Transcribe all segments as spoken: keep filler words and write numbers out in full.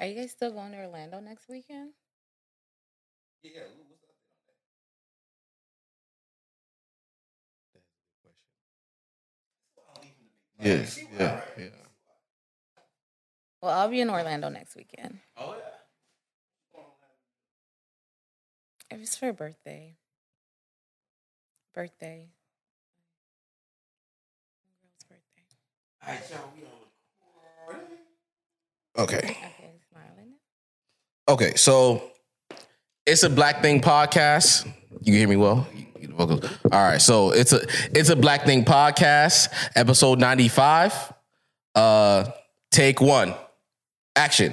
Are you guys still going to Orlando next weekend? Yeah, what's up there on that? That's a good question. Yes, yeah, yeah. Well, I'll be in Orlando next weekend. Oh, yeah. It was for a birthday. Birthday. Girl's birthday. All right, y'all, we on recording. Okay. Okay, smiling. Okay, so it's a Black Thing podcast. You hear me well? You're welcome. All right, so it's a it's a Black Thing podcast, episode ninety-five. Uh, take one. Action.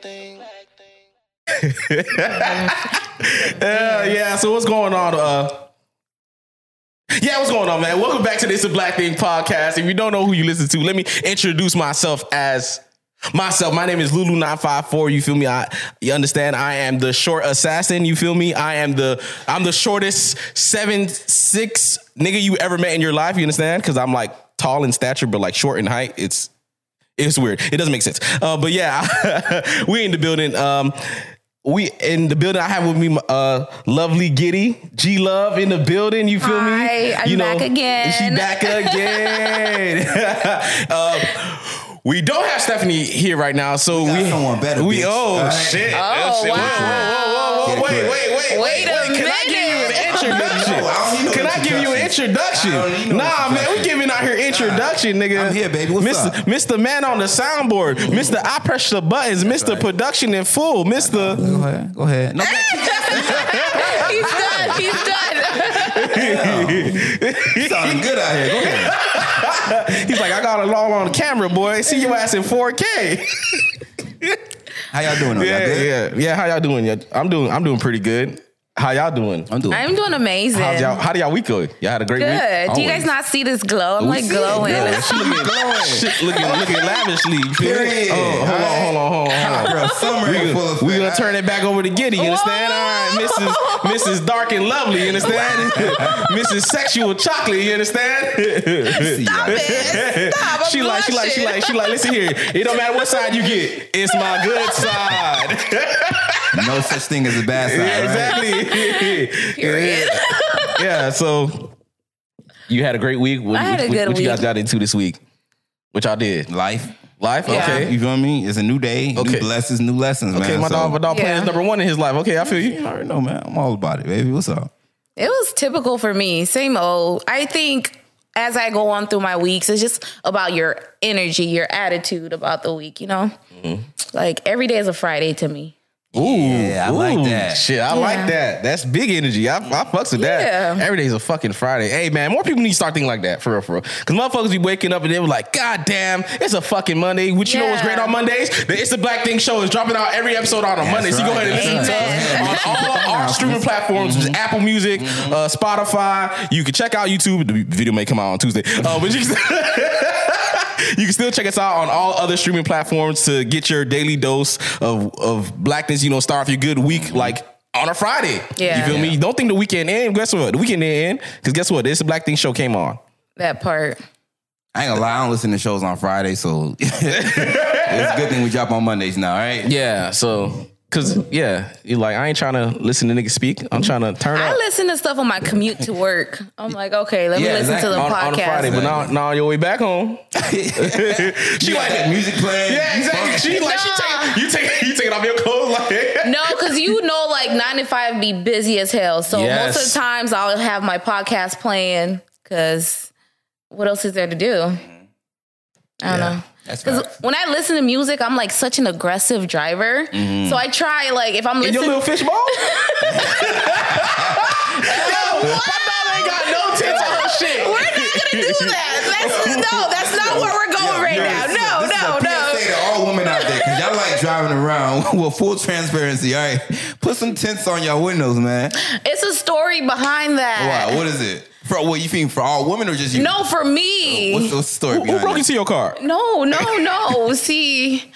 thing. yeah, yeah, so what's going on? Uh, yeah, what's going on, man? Welcome back to the It's a Black Thing podcast. If you don't know who you listen to, let me introduce myself as myself. My name is Lulu nine five four. You feel me? I, you understand? I am the short assassin. You feel me? I am the I'm the shortest seven six nigga you ever met in your life. You understand? Because I'm like tall in stature, but like short in height. It's it's weird. It doesn't make sense. Uh, but yeah, we in the building. Um. We in the building. I have with me uh, lovely Giddy, G Love in the building. You feel Hi, me? I'm you know, back again. She back again. uh, we don't have Stephanie here right now, so we, got we someone better. We bitch. oh right. shit! Oh, oh shit. Wow! Whoa, whoa, whoa, whoa. Wait, wait, wait, wait, wait! A wait. Can minute. I give you an introduction? no, Can I give you an introduction? No nah, man, we giving out here introduction, nah. nigga. I'm here, baby. What's Mister up, Mister Man on the soundboard, Mister I press the buttons, Mister Right. Production in full, Mister Go ahead. Go ahead. No, he's done. He's done. He's sounding good out here. Go ahead. He's like, I got it all on camera, boy. See your ass in four K. How y'all doing? Y'all yeah, good? yeah, yeah. How y'all doing? I'm doing. I'm doing pretty good. How y'all doing? I'm doing. I'm doing amazing. How's y'all, how did y'all week go? Y'all had a great Good. week? Good. Do you guys not see this glow? I'm we like glowing. It, she looking glowing. Shit looking, looking lavishly. Period. Oh, hold, right. on, hold on, hold on, hold on. Girl, summer we're going to turn it back over to Giddy, you understand? All right, Missus Missus Dark and Lovely, you understand? Missus Sexual Chocolate, you understand? Stop it. Stop. I'm she like, she like, she like, she like, listen here. It don't matter what side you get. It's my good side. No such thing as a bad side, yeah, right? Exactly. Period. Yeah. yeah, so you had a great week. What, I had what, a good what week. you guys got into this week? Which I did. Life. Life? Yeah. Okay. You feel what I mean? It's a new day. Okay. New blessings, new lessons, okay, man. Okay, my so, dog, my dog yeah. playing number one in his life. Okay, I feel you. You already know, man. I'm all about it, baby. What's up? It was typical for me. Same old. I think as I go on through my weeks, it's just about your energy, your attitude about the week, you know? Mm-hmm. Like, every day is a Friday to me. Ooh, yeah, I ooh, like that. Shit, I yeah. like that. That's big energy. I, I fucks with yeah. that. Every day's a fucking Friday. Hey, man, more people need to start thinking like that, for real, for real. Because motherfuckers be waking up and they were like, God damn, it's a fucking Monday. Which yeah. you know what's great on Mondays? The It's a Black Thing show is dropping out every episode on a Monday. So you go ahead and listen Amen. to us on all our streaming platforms, mm-hmm. Apple Music, mm-hmm. uh, Spotify. You can check out YouTube. The video may come out on Tuesday. Uh, but you can... You can still check us out on all other streaming platforms to get your daily dose of, of blackness. You know, start off your good week like on a Friday. Yeah. You feel yeah. me? Don't think the weekend end. Guess what? The weekend end. Because guess what? This Black Thing show came on. That part. I ain't gonna lie. I don't listen to shows on Friday, so it's a good thing we drop on Mondays now, right? Yeah. So. Cause yeah, you like I ain't trying to listen to niggas speak. I'm trying to turn I up. I listen to stuff on my commute to work. I'm like, okay, let me yeah, listen exactly. to the on, podcast on a Friday, but now, now on your way back home, she you like that music playing. Yeah, exactly. She like nah. she take you take you take it off your clothes like no, cause you know like nine to five be busy as hell. So yes. most of the times I'll have my podcast playing. Cause what else is there to do? I don't yeah. know. Because when I listen to music, I'm like such an aggressive driver. Mm-hmm. So I try, like, if I'm listening. In your little fishbowl? Yo, what? My dog ain't got no tits on her shit. We're not going to do that. That's, no, that's not where we're going yo, right yo, now. No, no, no. This is a P S A to all women out there, because y'all like driving around with full transparency. All right. Put some tints on y'all windows, man. It's a story behind that. Wow, what is it? For what you think, for all women or just you? No, for me. Uh, what's the story? Who, who broke into your car? No, no, no. See,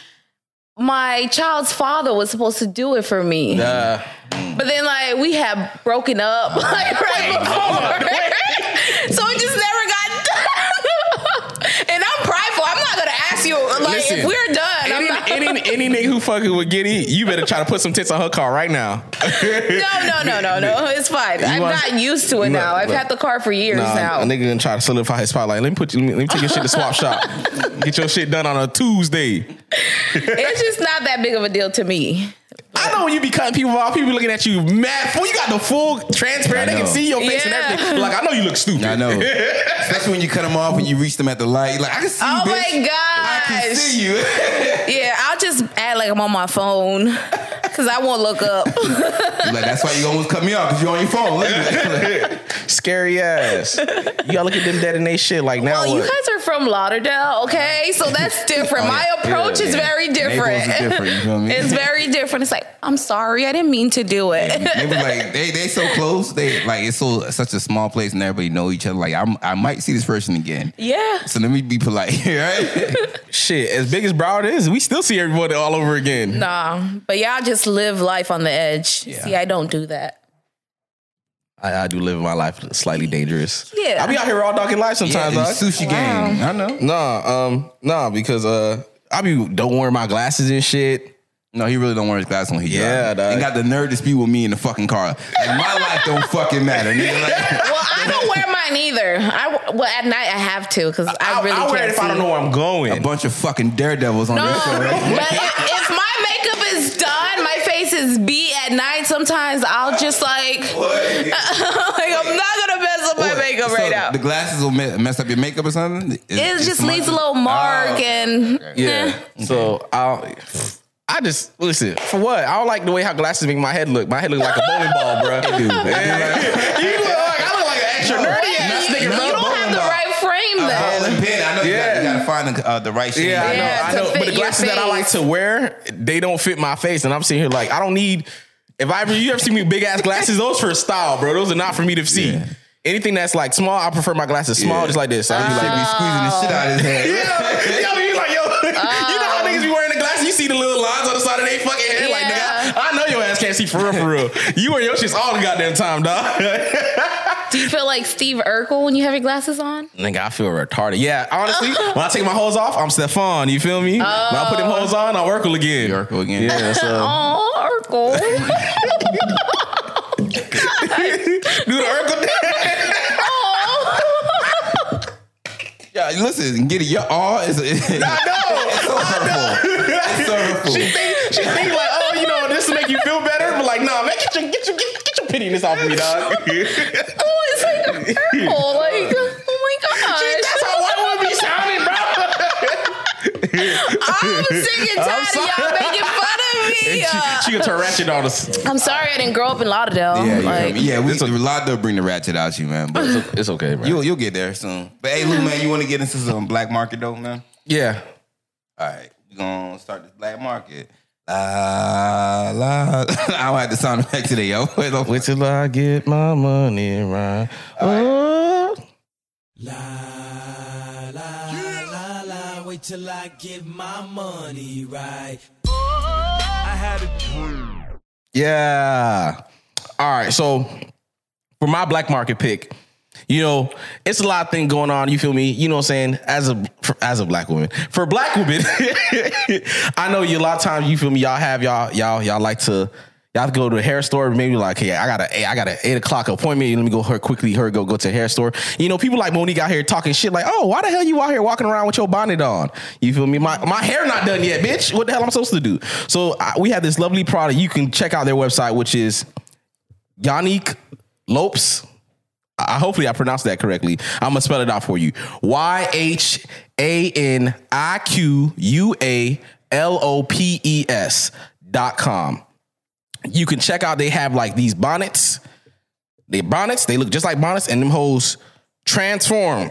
my child's father was supposed to do it for me. Nah. But then, like, we had broken up like right before, so it just never got done. And I'm prideful. I'm not gonna ask you. Like, listen, if we're done. Any, any, any nigga who fucking with Giddy, you better try to put some tits on her car right now. No, no, no, no, no. It's fine. You I'm want, not used to it no, now. I've had the car for years nah, now. A nigga gonna try to solidify his spot. Like, let me put you. Let me take your shit to swap shop. Get your shit done on a Tuesday. It's just not that big of a deal to me. I know when you be cutting people off, people be looking at you mad. Fool, you got the full transparent. They can see your face yeah. and everything. Like, I know you look stupid. I know. Especially when you cut them off and you reach them at the light. Like, I can see you, oh bitch. Oh my gosh. I can see you. Yeah, I'll just act like I'm on my phone because I won't look up. Like, that's why you almost cut me off, because you're on your phone. Look at it. Scary ass. You gotta look at them dead in they shit. Like, now well, what? You guys are from Lauderdale, okay? So that's different. Oh, my approach yeah, is yeah. very different. different you know what I mean? It's very different. It's like, I'm sorry, I didn't mean to do it. They were like, they they so close. They like, it's so such a small place and everybody know each other. Like, I'm, I might see this person again. Yeah. So let me be polite, right? Shit, as big as Broward is, we still see everybody all over again. Nah, but y'all just live life on the edge. Yeah. See, I don't do that. I, I do live my life slightly dangerous. Yeah, I be out here all dark and live sometimes. Yeah, sushi wow. game. I know. Nah, um, nah, because uh, I be don't wear my glasses and shit. No, he really don't wear his glasses when he yeah, drives. And got the nerve to speak with me in the fucking car. Like, my life don't fucking matter, nigga. Like, well, I don't wear mine either. I well at night I have to because I, I really I can't wear it if see. I don't know where I'm going. A bunch of fucking daredevils on no, this show. Right? But if, if my makeup is done, my face is beat at night. Sometimes I'll just like, like I'm not gonna mess up my what? makeup so right now. The glasses will mess up your makeup or something. It, it, it just leaves a little mark oh, and yeah. Eh. So I'll. I just, listen, for what? I don't like the way how glasses make my head look. My head look like a bowling ball, bro. It do. It do. You look like, I look like an extra nerdy ass nigga. You don't have the ball. right frame, uh, though. Bowling pin. I know yeah. you gotta, you gotta find the, uh, the right shape. Yeah, yeah, I know. I know. But the glasses that I like to wear, they don't fit my face. And I'm sitting here like, I don't need, if I ever, you ever see me big ass glasses, those for style, bro. Those are not for me to see. Yeah. Anything that's like small, I prefer my glasses small, yeah. just like this. I oh. be like, be squeezing the shit out of his head. Yo, yo, you like, yo, oh. you know how niggas be wearing the glasses? You see the little lines on the side of their fucking head? Yeah. Like, nigga, I, I know your ass can't see for real, for real. You wear your shits all the goddamn time, dog. Do you feel like Steve Urkel when you have your glasses on? Nigga, I feel retarded. Yeah, honestly, when I take my hose off, I'm Stephon. You feel me? Oh. When I put them hose on, I'm Urkel again. You're Urkel again. Yeah, so. Oh, Urkel. Do the Urkel dance. Oh. Yeah, listen, Giddy, your aw is. I know. It's so hurtful. It's so hurtful. She think, she think like, oh, you know, this will make you feel better, but like, nah, man, get your, get your, get, get your pittiness off of me, dog. Oh, it's like hurtful, like, oh my gosh. She, that's how white women be sounding, bro. I'm sick and tired of y'all making fun of me. Uh, she, she can turn ratchet on us. I'm sorry I didn't grow up in Lauderdale. Yeah, like, yeah, we, Lauderdale bring the ratchet out you, man. But it's, it's okay, man. You'll, you'll get there soon. But hey, Lou, man, you want to get into some black market dope, man? Yeah. All right, we gonna start this black market. La la. I don't have to sound back today, yo. Wait till I get my money right. Oh. Right. La. Wait till I get my money right. I had a dream. Yeah. All right. So for my black market pick, you know, it's a lot of things going on. You feel me? You know what I'm saying? As a for, as a black woman, for black women, I know you a lot of times. You feel me? Y'all have y'all y'all y'all like to. Y'all go to a hair store, maybe like, hey, I got a, I got an eight o'clock appointment. Let me go her quickly. Her go go to a hair store. You know, people like Monique out here talking shit like, oh, why the hell you out here walking around with your bonnet on? You feel me? My my hair not done yet, bitch. What the hell am I supposed to do? So I, we have this lovely product. You can check out their website, which is Yhanique Lopes. I, hopefully I pronounced that correctly. I'm gonna spell it out for you. Y H A N I Q U A L O P E S dot com. You can check out, they have like these bonnets. They bonnets, they look just like bonnets, and them hoes transform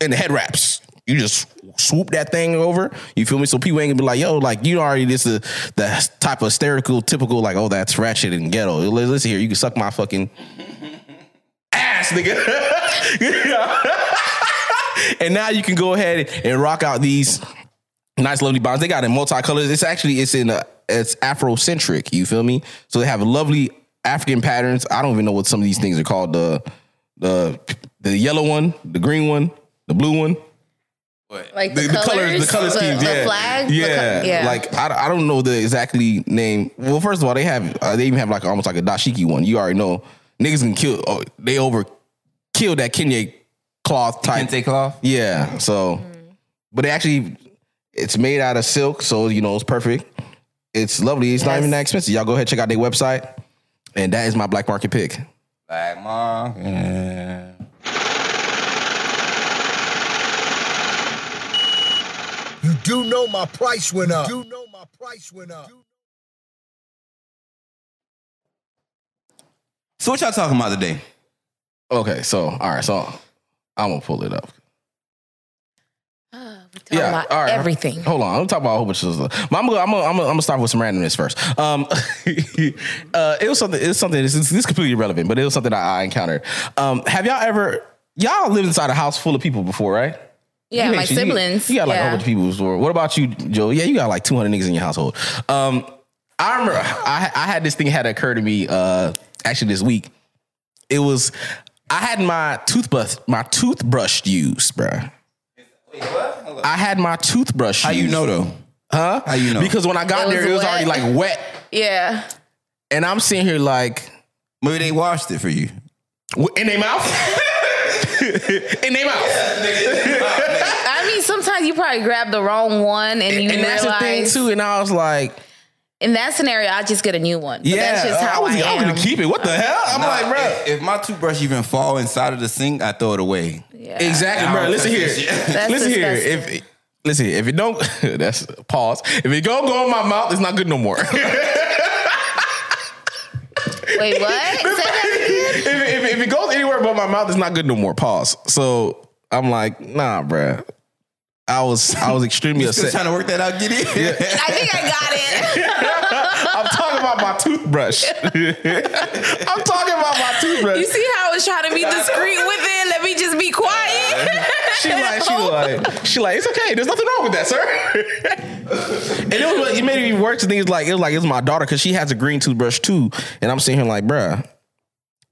in the head wraps. You just swoop that thing over. You feel me? So people ain't gonna be like, yo, like, you already, this is the, the type of hysterical, typical, like, oh, that's ratchet and ghetto. Listen here, you can suck my fucking ass, nigga. And now you can go ahead and rock out these nice, lovely bonnets. They got it in multicolors. It's actually, it's in a, it's Afrocentric. You feel me? So they have lovely African patterns. I don't even know what some of these things are called. The, the, the yellow one, the green one, the blue one. Like the, the, colors, the colors, the color schemes, the, yeah, the flag, yeah. The co- yeah. Like I, I don't know the exactly name. Well, first of all, they have uh, they even have like almost like a dashiki one. You already know niggas can kill. Oh, they over killed that Kente cloth type. Kente cloth, yeah. So, mm. but they actually, it's made out of silk, so you know it's perfect. It's lovely. It's yes. not even that expensive. Y'all go ahead check out their website, and that is my black market pick. Black market. Yeah. You do know my price went up. You do know my price went up. So what y'all talking about today? Okay, so, all right, so I'm going to pull it up. Uh, we talking yeah, about all right. everything. Hold on, I'm talking about a whole bunch of stuff. But I'm going gonna, I'm gonna, I'm gonna to start with some randomness first. Um, uh, it was something, it was something, this is completely irrelevant, but it was something I, I encountered. Um, have y'all ever, y'all lived inside a house full of people before, right? Yeah, you my you, siblings. You, you got like yeah. a whole bunch of people who store. What about you, Joe? Yeah, you got like two hundred niggas in your household. Um, I remember I, I had this thing had occurred to me uh, actually this week. It was, I had my toothbrush, my toothbrush used, bruh. Wait, what? I had my toothbrush How used. How you know though? Huh? How you know? Because when I got it there, was it was wet. already like wet. Yeah. And I'm sitting here like. Maybe they washed it for you. In their mouth? In their mouth. I mean, sometimes you probably grab the wrong one, and, and you and realize. And that's the thing too. And I was like, in that scenario, I just get a new one. But yeah, that's just how I was. I am. I'm gonna keep it. What the hell? I'm nah, like, bro, if, if my toothbrush even fall inside of the sink, I throw it away. Yeah. Exactly, bro. Listen here. That's listen disgusting. here. If it, listen, if it don't, that's pause. If it don't go in my mouth, it's not good no more. Wait, what? Say that again? If, if, if it goes anywhere but my mouth, it's not good no more. Pause. So. I'm like, nah, bruh. I was, I was extremely upset. You still trying to work that out, Giddy? Yeah. I think I got it. I'm talking about my toothbrush. I'm talking about my toothbrush. You see how I was trying to be discreet with it? Let me just be quiet. She like, she like, she like, it's okay. There's nothing wrong with that, sir. And it was, it made it even worse. Things like it was like it's my daughter because she has a green toothbrush too, and I'm sitting here like, bruh.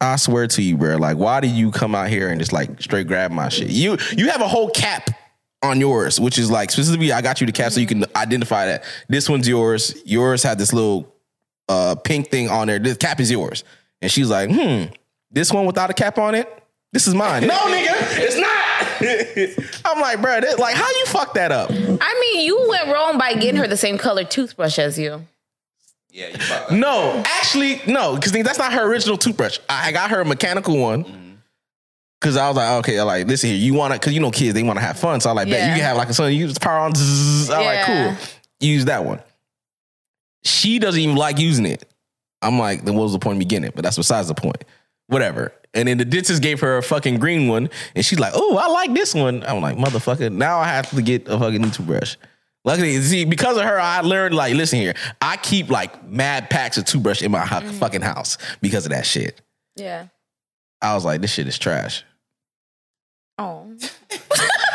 I swear to you, bro. Like, why do you come out here and just like straight grab my shit? You you have a whole cap on yours, which is like specifically, I got you the cap so you can identify that this one's yours. Yours had this little uh, pink thing on there. This cap is yours, and she's like, hmm, this one without a cap on it, this is mine. No, nigga, it's not. I'm like, bro, this, like, how you fuck that up? I mean, you went wrong by getting her the same colored toothbrush as you. Yeah, you bought no, actually, no, because that's not her original toothbrush. I got her a mechanical one because I was like, okay, like, listen here, you want to, because you know kids, they want to have fun. So I like, yeah. bet you can have like a son, you just power on. Zzz. I'm yeah. like, cool, use that one. She doesn't even like using it. I'm like, then what was the point of me getting it? But that's besides the point. Whatever. And then the dentist gave her a fucking green one, and she's like, oh, I like this one. I'm like, motherfucker, now I have to get a fucking new toothbrush. Luckily, see, because of her, I learned, like, listen here, I keep, like, mad packs of toothbrush in my ho- mm. fucking house because of that shit. Yeah. I was like, this shit is trash. Oh.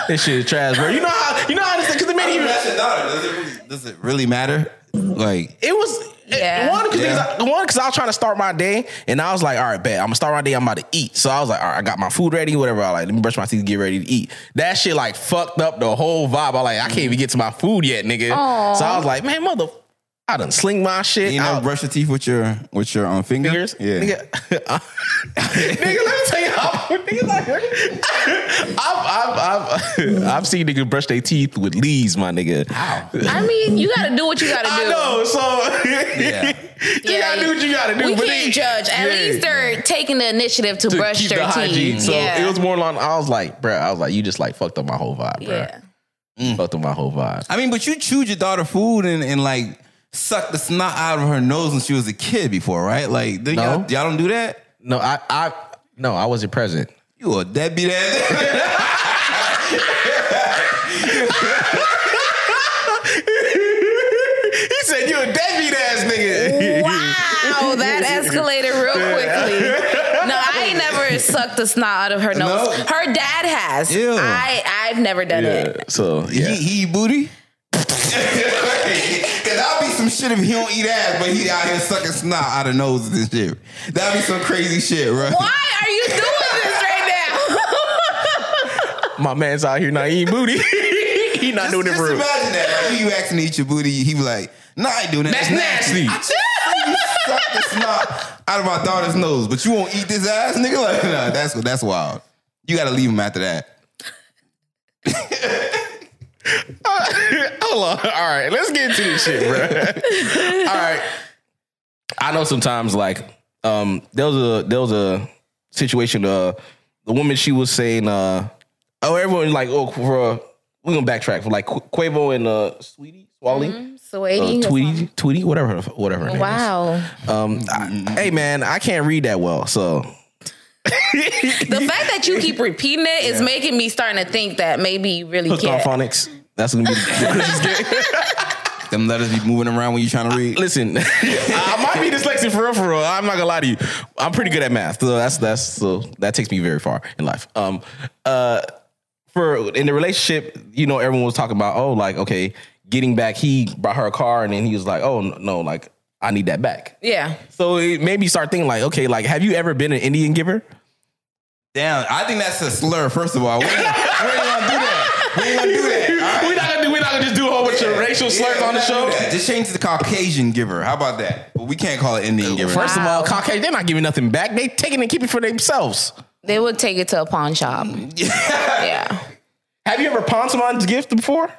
This shit is trash, bro. You know how, you know how this, because it made you. Does it, really, does it really matter? Like. It was, yeah. It, one, because yeah. I, I was trying to start my day, and I was like, all right, bet, I'm going to start my day, I'm about to eat. So I was like, all right, I got my food ready, whatever. I like, let me brush my teeth, get ready to eat. That shit, like, fucked up the whole vibe. I like, I can't even get to my food yet, nigga. Aww. So I was like, man, mother, I done sling my shit. You know, brush your teeth with your with your um, fingers? Yeah. Nigga, nigga, let me tell you how niggas out here. I've, I've, I've, I've seen niggas brush their teeth with leaves, my nigga. Ow. I mean, you gotta do what you gotta do. I know, so yeah. you yeah. gotta do what you gotta do. We but can't they, judge. At yeah. least they're taking the initiative to, to brush their the teeth. So yeah. it was more long. I was like, bro, I was like, you just like fucked up my whole vibe, bro. Yeah. Mm. Fucked with my whole vibe. I mean, but you chewed your daughter food and, and like sucked the snot out of her nose when she was a kid before, right? Like, no. y'all, y'all don't do that? No, I, I, no, I wasn't present. You a deadbeat ass. He said you a deadbeat ass nigga. Wow, that escalated real quickly. No, I ain't never sucked the snot out of her nose. No. Her dad has. Ew. I, I've never done yeah. it. So yeah. he eat booty? Cause I'll be some shit if he don't eat ass, but he out here sucking snot out of noses and shit. That'll be some crazy shit, right? Why are you doing this right now? My man's out here not eating booty. He not just, doing it for real. Just imagine that. Like, you asking to eat your booty, he be like, nah, I ain't doing that. That's, That's nasty. nasty. You suck the snot out of my daughter's nose, but you won't eat this ass, nigga. Like, nah, that's that's wild. You gotta leave him after that. uh, hold on. All right, let's get into this shit, bro. All right, I know sometimes like um, there was a there was a situation. Uh, the woman she was saying, uh, oh, everyone like oh, for, uh, we're gonna backtrack for like Qu- Quavo and uh, Sweetie Swally. Mm-hmm. Tweety, uh, Tweety, Tweety, whatever, whatever. Her name wow. Is. Um, I, hey man, I can't read that well, so the fact that you keep repeating it is yeah. making me starting to think that maybe you really hooked on phonics. That's gonna be them letters be moving around when you trying to read. I, listen, I might be dyslexic for real, for real. I'm not gonna lie to you. I'm pretty good at math, so that's that's so that takes me very far in life. Um, uh, for in the relationship, you know, everyone was talking about oh, like okay. Getting back, he brought her a car, and then he was like, "Oh no, like I need that back." Yeah. So it made me start thinking, like, okay, like, have you ever been an Indian giver? Damn, I think that's a slur. First of all, we ain't gonna do that. We ain't gonna do that. Right. We're not gonna do. We're not gonna just do a whole bunch yeah. of racial slurs yeah, on the show. Just change to the Caucasian giver. How about that? But we can't call it Indian giver. First wow. of all, Caucasian—they're not giving nothing back. They taking and keeping it for themselves. They would take it to a pawn shop. Yeah. yeah. Have you ever pawned someone's gift before?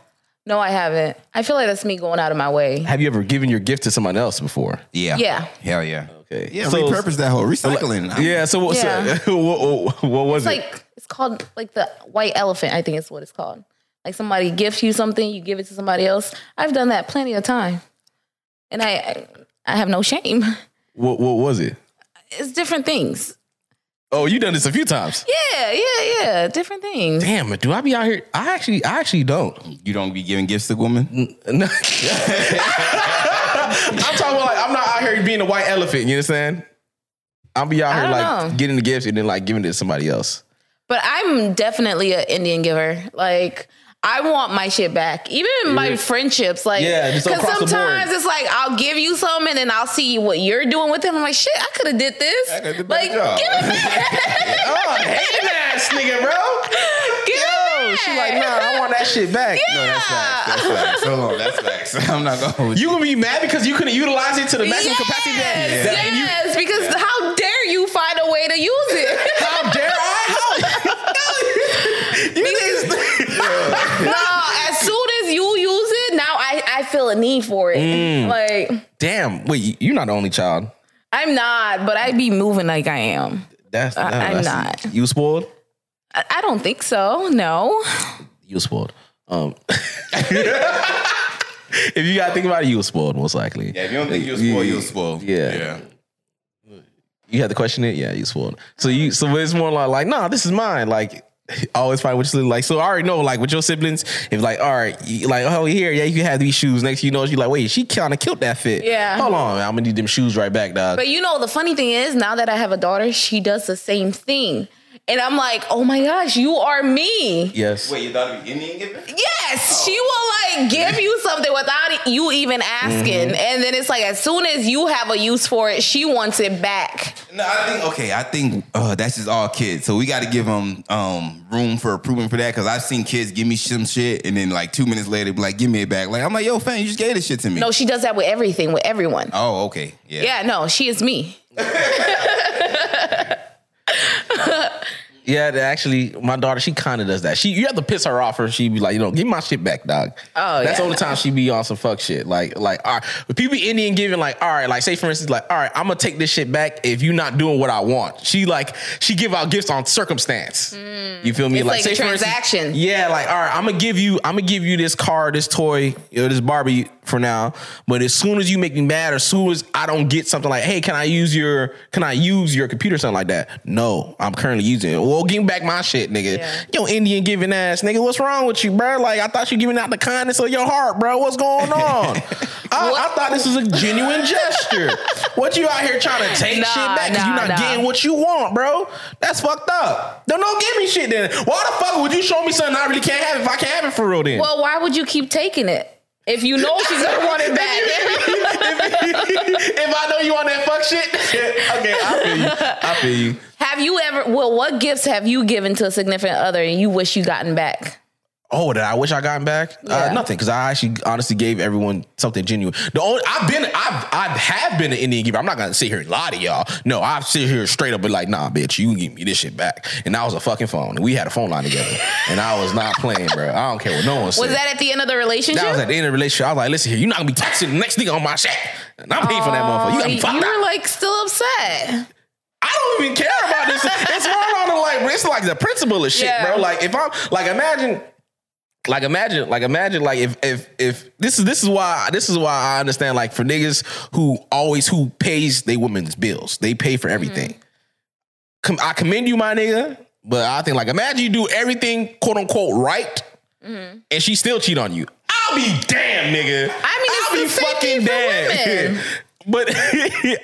No, I haven't. I feel like that's me going out of my way. Have you ever given your gift to someone else before? Yeah. Yeah. Hell yeah. Okay. Yeah, so repurpose that whole recycling. Like, yeah, so, what, yeah. so what, what was it's it? Like, it's called like the white elephant, I think is what it's called. Like somebody gifts you something, you give it to somebody else. I've done that plenty of time. And I I have no shame. What what was it? It's different things. Oh, you done this a few times. Yeah, yeah, yeah. Different things. Damn, do I be out here? I actually, I actually don't. You don't be giving gifts to women? No. I'm talking about like, I'm not out here being a white elephant, you know what I'm saying? I'll be out here like know. getting the gifts and then like giving it to somebody else. But I'm definitely an Indian giver. Like, I want my shit back. Even in my yeah. friendships, like, because yeah, sometimes it's like, I'll give you something and then I'll see what you're doing with it. I'm like, shit, I could have did this. I did like, give it back. Oh, hating ass nigga, bro. Give Yo, it back. She like, nah, I want that shit back. Yeah. No, that's facts. That's facts. Hold on, that's facts. I'm not going to. You going to be mad because you couldn't utilize it to the maximum yes, capacity? That, yes, that, and you, because yeah. how dare you find a way to use it? How dare I? How? You niggas. No, as soon as you use it, now I, I feel a need for it. Mm. Like, damn, wait, you're not the only child. I'm not, but I be moving like I am. That's no, I, I'm that's, not. You spoiled? I, I don't think so. No. You spoiled. Um, if you gotta think about it, you were spoiled most likely. Yeah, if you don't think you were spoiled, you were spoiled. Yeah. Yeah. You had to question it. Yeah, you spoiled. So you, so it's more like, like, nah, this is mine. Like. Always find what you look like. So I already know, like with your siblings, it's like, all right, like, oh, here, yeah, you can have these shoes. Next thing you know, you're like, wait, she kind of killed that fit. Yeah. Hold on, man, I'm gonna need them shoes right back, dog. But you know, the funny thing is, now that I have a daughter, she does the same thing. And I'm like, oh my gosh, you are me. Yes. Wait, your daughter be Indian giver? Yes. Oh. She will like give you something without you even asking. Mm-hmm. And then it's like, as soon as you have a use for it, she wants it back. No, I think, okay, I think uh, that's just all kids. So we got to give them um, room for improvement for that. Because I've seen kids give me some shit. And then like two minutes later, be like, give me it back. Like, I'm like, yo, fam, you just gave this shit to me. No, she does that with everything, with everyone. Oh, okay. Yeah. Yeah, no, she is me. Yeah, actually, my daughter, she kind of does that. She, you have to piss her off, or she be like, you know, give my shit back, dog. Oh, that's yeah. all the time she be on some fuck shit. Like, like, all right, if people be Indian giving, like, all right, like, say for instance, like, all right, I'm gonna take this shit back if you not doing what I want. She like, she give out gifts on circumstance. Mm. You feel me? It's like, like a say transaction. For instance, yeah, like, all right, I'm gonna give you, I'm gonna give you this car, this toy, you know, this Barbie for now. But as soon as you make me mad, or as soon as I don't get something like, hey, can I use your, can I use your computer, or something like that? No, I'm currently using it. Well, give me back my shit, nigga. Yeah. Yo, Indian giving ass, nigga. What's wrong with you, bro? Like, I thought you giving out the kindness of your heart, bro. What's going on? I, I thought this was a genuine gesture. What you out here trying to take nah, shit back because nah, you're not nah. getting what you want, bro? That's fucked up. Don't, don't give me shit then. Why the fuck would you show me something I really can't have if I can't have it for real then? Well, why would you keep taking it? If you know she's gonna want it back. if, you, if, if I know you on that fuck shit, okay, I feel you. I feel you. Have you ever, well, what gifts have you given to a significant other and you wish you gotten back? Oh, that I wish I gotten back? Yeah. Uh, nothing, because I actually honestly gave everyone something genuine. The only I've been, I've, I have been an Indian giver. I'm not gonna sit here and lie to y'all. No, I sit here straight up and like, nah, bitch, you can give me this shit back. And that was a fucking phone. And we had a phone line together. And I was not playing, bro. I don't care what no one said. Was that at the end of the relationship? That was at the end of the relationship. I was like, listen here, you're not gonna be texting the next nigga on my shit. And I'm paying oh, for that motherfucker. You got me fucked up. You were like still upset. I don't even care about this. It's more on like, it's like the principle of shit, yeah. bro. Like if I'm like, imagine. Like imagine, like imagine, like if if if this is this is why this is why I understand like for niggas who always who pays they women's bills, they pay for everything. Mm-hmm. Com- I commend you, my nigga, but I think like imagine you do everything quote unquote right, mm-hmm. and she still cheat on you. I'll be damn, nigga. I mean, it's I'll be fucking damn. But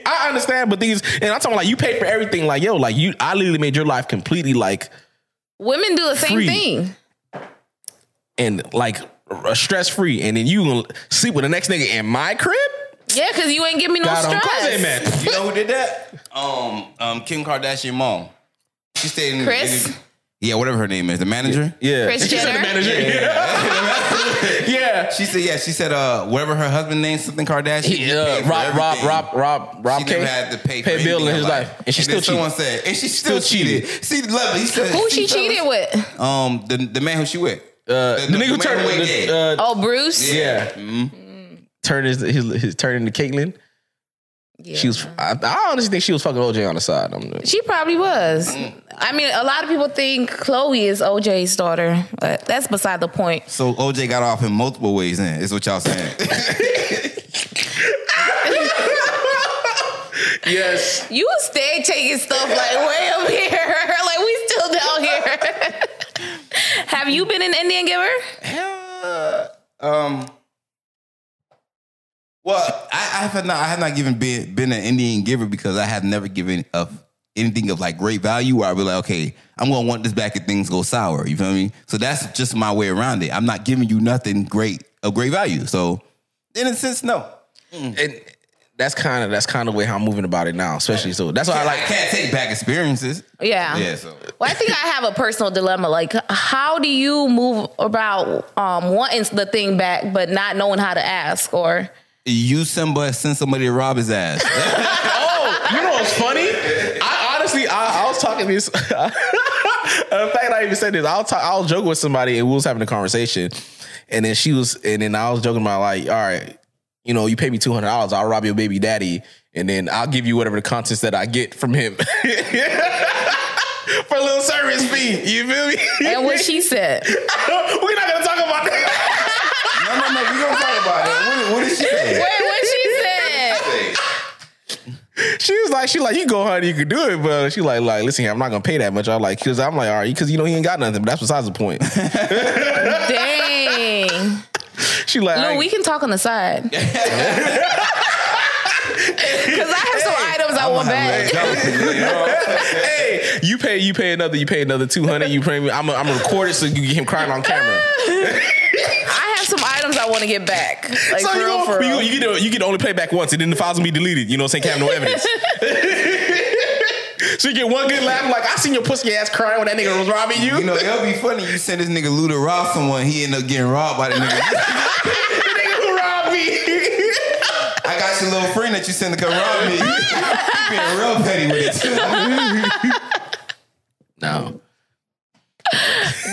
I understand, but these and I'm talking like you pay for everything, like yo, like you, I literally made your life completely like. Women do the same free. Thing. And like stress free, and then you gonna sleep with the next nigga in my crib? Yeah, because you ain't give me no God stress. You know who did that? Um, um, Kim Kardashian mom. She stayed in. Chris. In the, yeah, whatever her name is, the manager. Yeah, Kris Jenner. She said the manager. Yeah. yeah. She said yeah. She said uh, whatever her husband name, something Kardashian. Yeah, uh, Rob, Rob, Rob, Rob, Rob. She never had to pay, pay for bill in his life, life. And she and still. Someone said, and she still, still cheated. cheated. See, love it. Said, who she, she cheated was, with? Um, the the man who she with. Uh, the, the, the nigga who turned the, uh, oh Bruce yeah mm-hmm. turned his his, his turn into Caitlyn yeah. She was I, I honestly think she was fucking O J on the side. I'm she probably was. I mean a lot of people think Khloe is O J's daughter, but that's beside the point. So O J got off in multiple ways then is what y'all saying. Yes. You stay taking stuff like way up here. Like we still down here. Have you been an Indian giver? Uh, um. Well, I, I have not. I have not given been, been an Indian giver because I have never given of anything of like great value. Where I be like, okay, I'm gonna want this back if things go sour. You feel me? So that's just my way around it. I'm not giving you nothing great of great value. So in a sense, no. Mm. And that's kind of that's kind of way how I'm moving about it now, especially so. That's why I like I can't take back experiences. Yeah. Yeah. So. Well, I think I have a personal dilemma. Like, how do you move about um, wanting the thing back but not knowing how to ask? Or you somebody send somebody to rob his ass. Oh, you know what's funny? I honestly, I, I was talking this. In fact, I even said this. I'll talk. I'll joke with somebody, and we was having a conversation, and then she was, and then I was joking about like, all right. You know, you pay me two hundred dollars, I'll rob your baby daddy, and then I'll give you whatever the contents that I get from him. For a little service fee. You feel me? And what she said. We're not going to talk about that. No, no, no. We're going to talk about it. What, what did she say? Wait, what she said? She was like, she like, you go, honey, you can do it, but she like, like, listen, I'm not going to pay that much. I'm like, because I'm like, all right, because, you know, he ain't got nothing, but that's besides the point. Dang. She like, no, we can talk on the side. Because I have some hey, items I want back. Hey, you pay, you pay another, you pay another two hundred. You pay me. I'm, I'm gonna record it so you get him crying on camera. I have some items I want to get back. Like, so you, real, for real. You, you get, a, you get only pay back once, and then the files will be deleted. You know, what I'm saying, have no evidence. So you get one good laugh. Like I seen your pussy ass crying when that nigga was robbing you. You know it'll be funny. You send this nigga Lou to rob someone, he end up getting robbed by the nigga. The nigga who robbed me. I got your little friend that you send to come rob me. You being real petty with it too. No.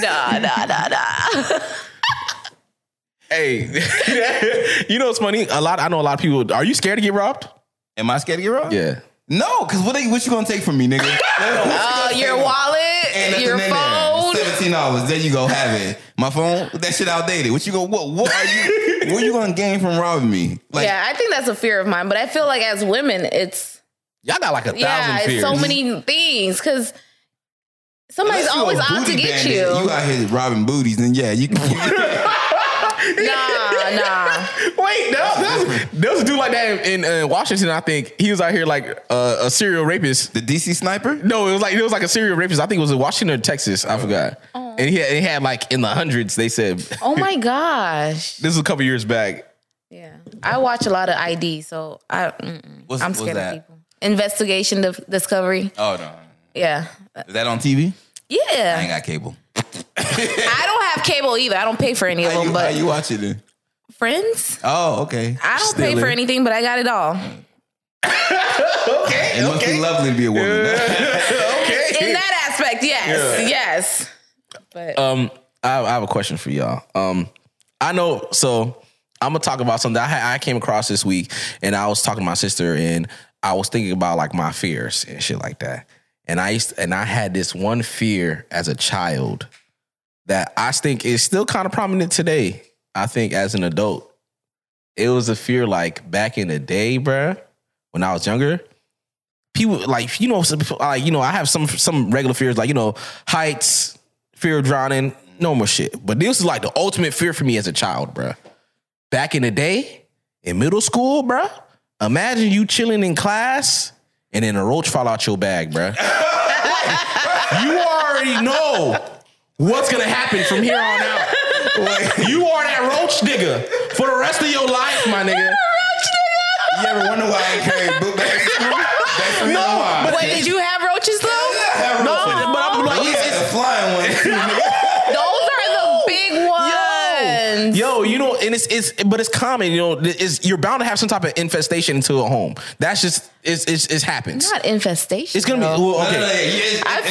Nah, nah, nah, nah. Hey, you know what's funny? A lot. I know a lot of people. Are you scared to get robbed? Am I scared to get robbed? Yeah. No, because what, what you gonna take from me, nigga? Uh, your wallet, and your phone, seventeen dollars. There you go, have it. My phone, that shit outdated. What you gonna what? What are you? What are you gonna gain from robbing me? Like, yeah, I think that's a fear of mine. But I feel like as women, it's y'all got like a thousand yeah, fears. So many things because. Somebody's always out to get you. You out here robbing booties, then yeah, you can. Nah, nah. Wait, no. There was a dude like that in uh, Washington, I think. He was out here like uh, a serial rapist. The D C sniper? No, it was like it was like a serial rapist. I think it was in Washington or Texas. I forgot. Oh. And he had, he had like in the hundreds, they said. Oh my gosh. This was a couple years back. Yeah. I watch a lot of I D, so I, what's, I'm scared of people. Investigation di- Discovery. Oh, no. Yeah. Is that on T V? Yeah. I ain't got cable. I don't have cable either. I don't pay for any of them. How you, but how you watch it then? Friends. Oh, okay. I don't Still pay in. for anything, but I got it all. Okay. It okay. must be lovely to be a woman. Okay. In that aspect, yes. Yeah. Yes. But um, I, I have a question for y'all. Um, I know, so I'm going to talk about something that I, I came across this week, and I was talking to my sister, and I was thinking about like my fears and shit like that. And I used to, and I had this one fear as a child that I think is still kind of prominent today. I think as an adult, it was a fear like back in the day, bruh, when I was younger, people like, you know, like, you know, I have some, some regular fears like, you know, heights, fear of drowning, no more shit. But this is like the ultimate fear for me as a child, bruh. Back in the day in middle school, bruh, imagine you chilling in class and then a roach fall out your bag, bruh. You already know what's gonna happen from here on out. Like, you are that roach nigga for the rest of your life, my nigga. You're a roach nigga. You ever wonder why I carry book bags? No, but wait, did you have roaches though? Yeah, I have no, roaches. But I'm like, you had the flying ones. Those are the big ones. Yo, yo, you know, and it's it's, but it's common. You know, it's, you're bound to have some type of infestation into a home. That's just. It's, it's, it happens. Not infestation. It's gonna be well, okay. No, no, no, it's, I,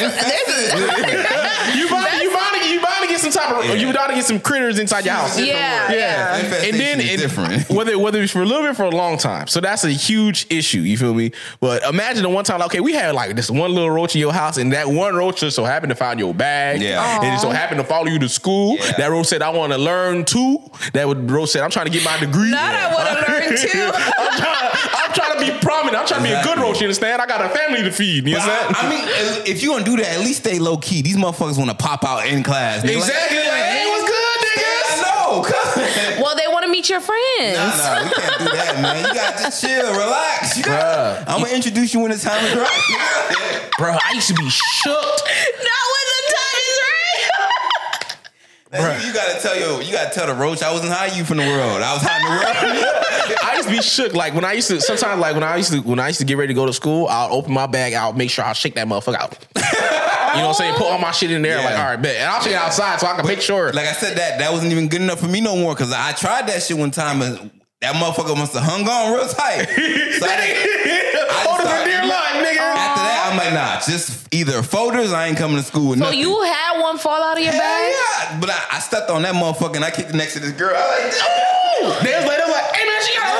it's, you bound you bound you bound to get some type of yeah. you bound to get some critters inside your house. Yeah, yeah. yeah. Infestation and then is different. whether whether it's for a little bit or for a long time. So that's a huge issue. You feel me? But imagine the one time, like, okay, we had like this one little roach in your house, and that one roach just so happened to find your bag. Yeah, Aww. and it so happened to follow you to school. Yeah. That roach said, "I want to learn too." That roach said, "I'm trying to get my degree." Not yeah. I want to learn too. I'm, trying, I'm trying to be prominent. I'm trying. Be exactly. a good roach, you understand? I got a family to feed. You understand? I, I mean, if you gonna do that, at least stay low key. These motherfuckers want to pop out in class. They're exactly. Like, hey, what's good, niggas? No. Well, they want to meet your friends. No, no, we can't do that, man. You got to chill, relax. You gotta, I'm gonna introduce you when the time is right, bro. I used to be shook. Not when the time is right. Now, you, you gotta tell yo, you gotta tell the roach I wasn't hiding you from the world. I was hiding the world. I used to be shook. Like when I used to sometimes like when I used to when I used to get ready to go to school, I'll open my bag, I'll make sure I'll shake that motherfucker out. You know what I'm saying? Put all my shit in there, yeah. like, all right, bet. And I'll take it outside so I can but, make sure. Like I said, that that wasn't even good enough for me no more, because I tried that shit one time and that motherfucker must have hung on real tight. So folders for dear life, nigga. After that, I'm like, nah, just either folders, I ain't coming to school with so nothing. So you had one fall out of your Hell bag? Yeah. But I, I stepped on that motherfucker and I kicked next to this girl. I like, oh! There's like, there's like, hey man, she got a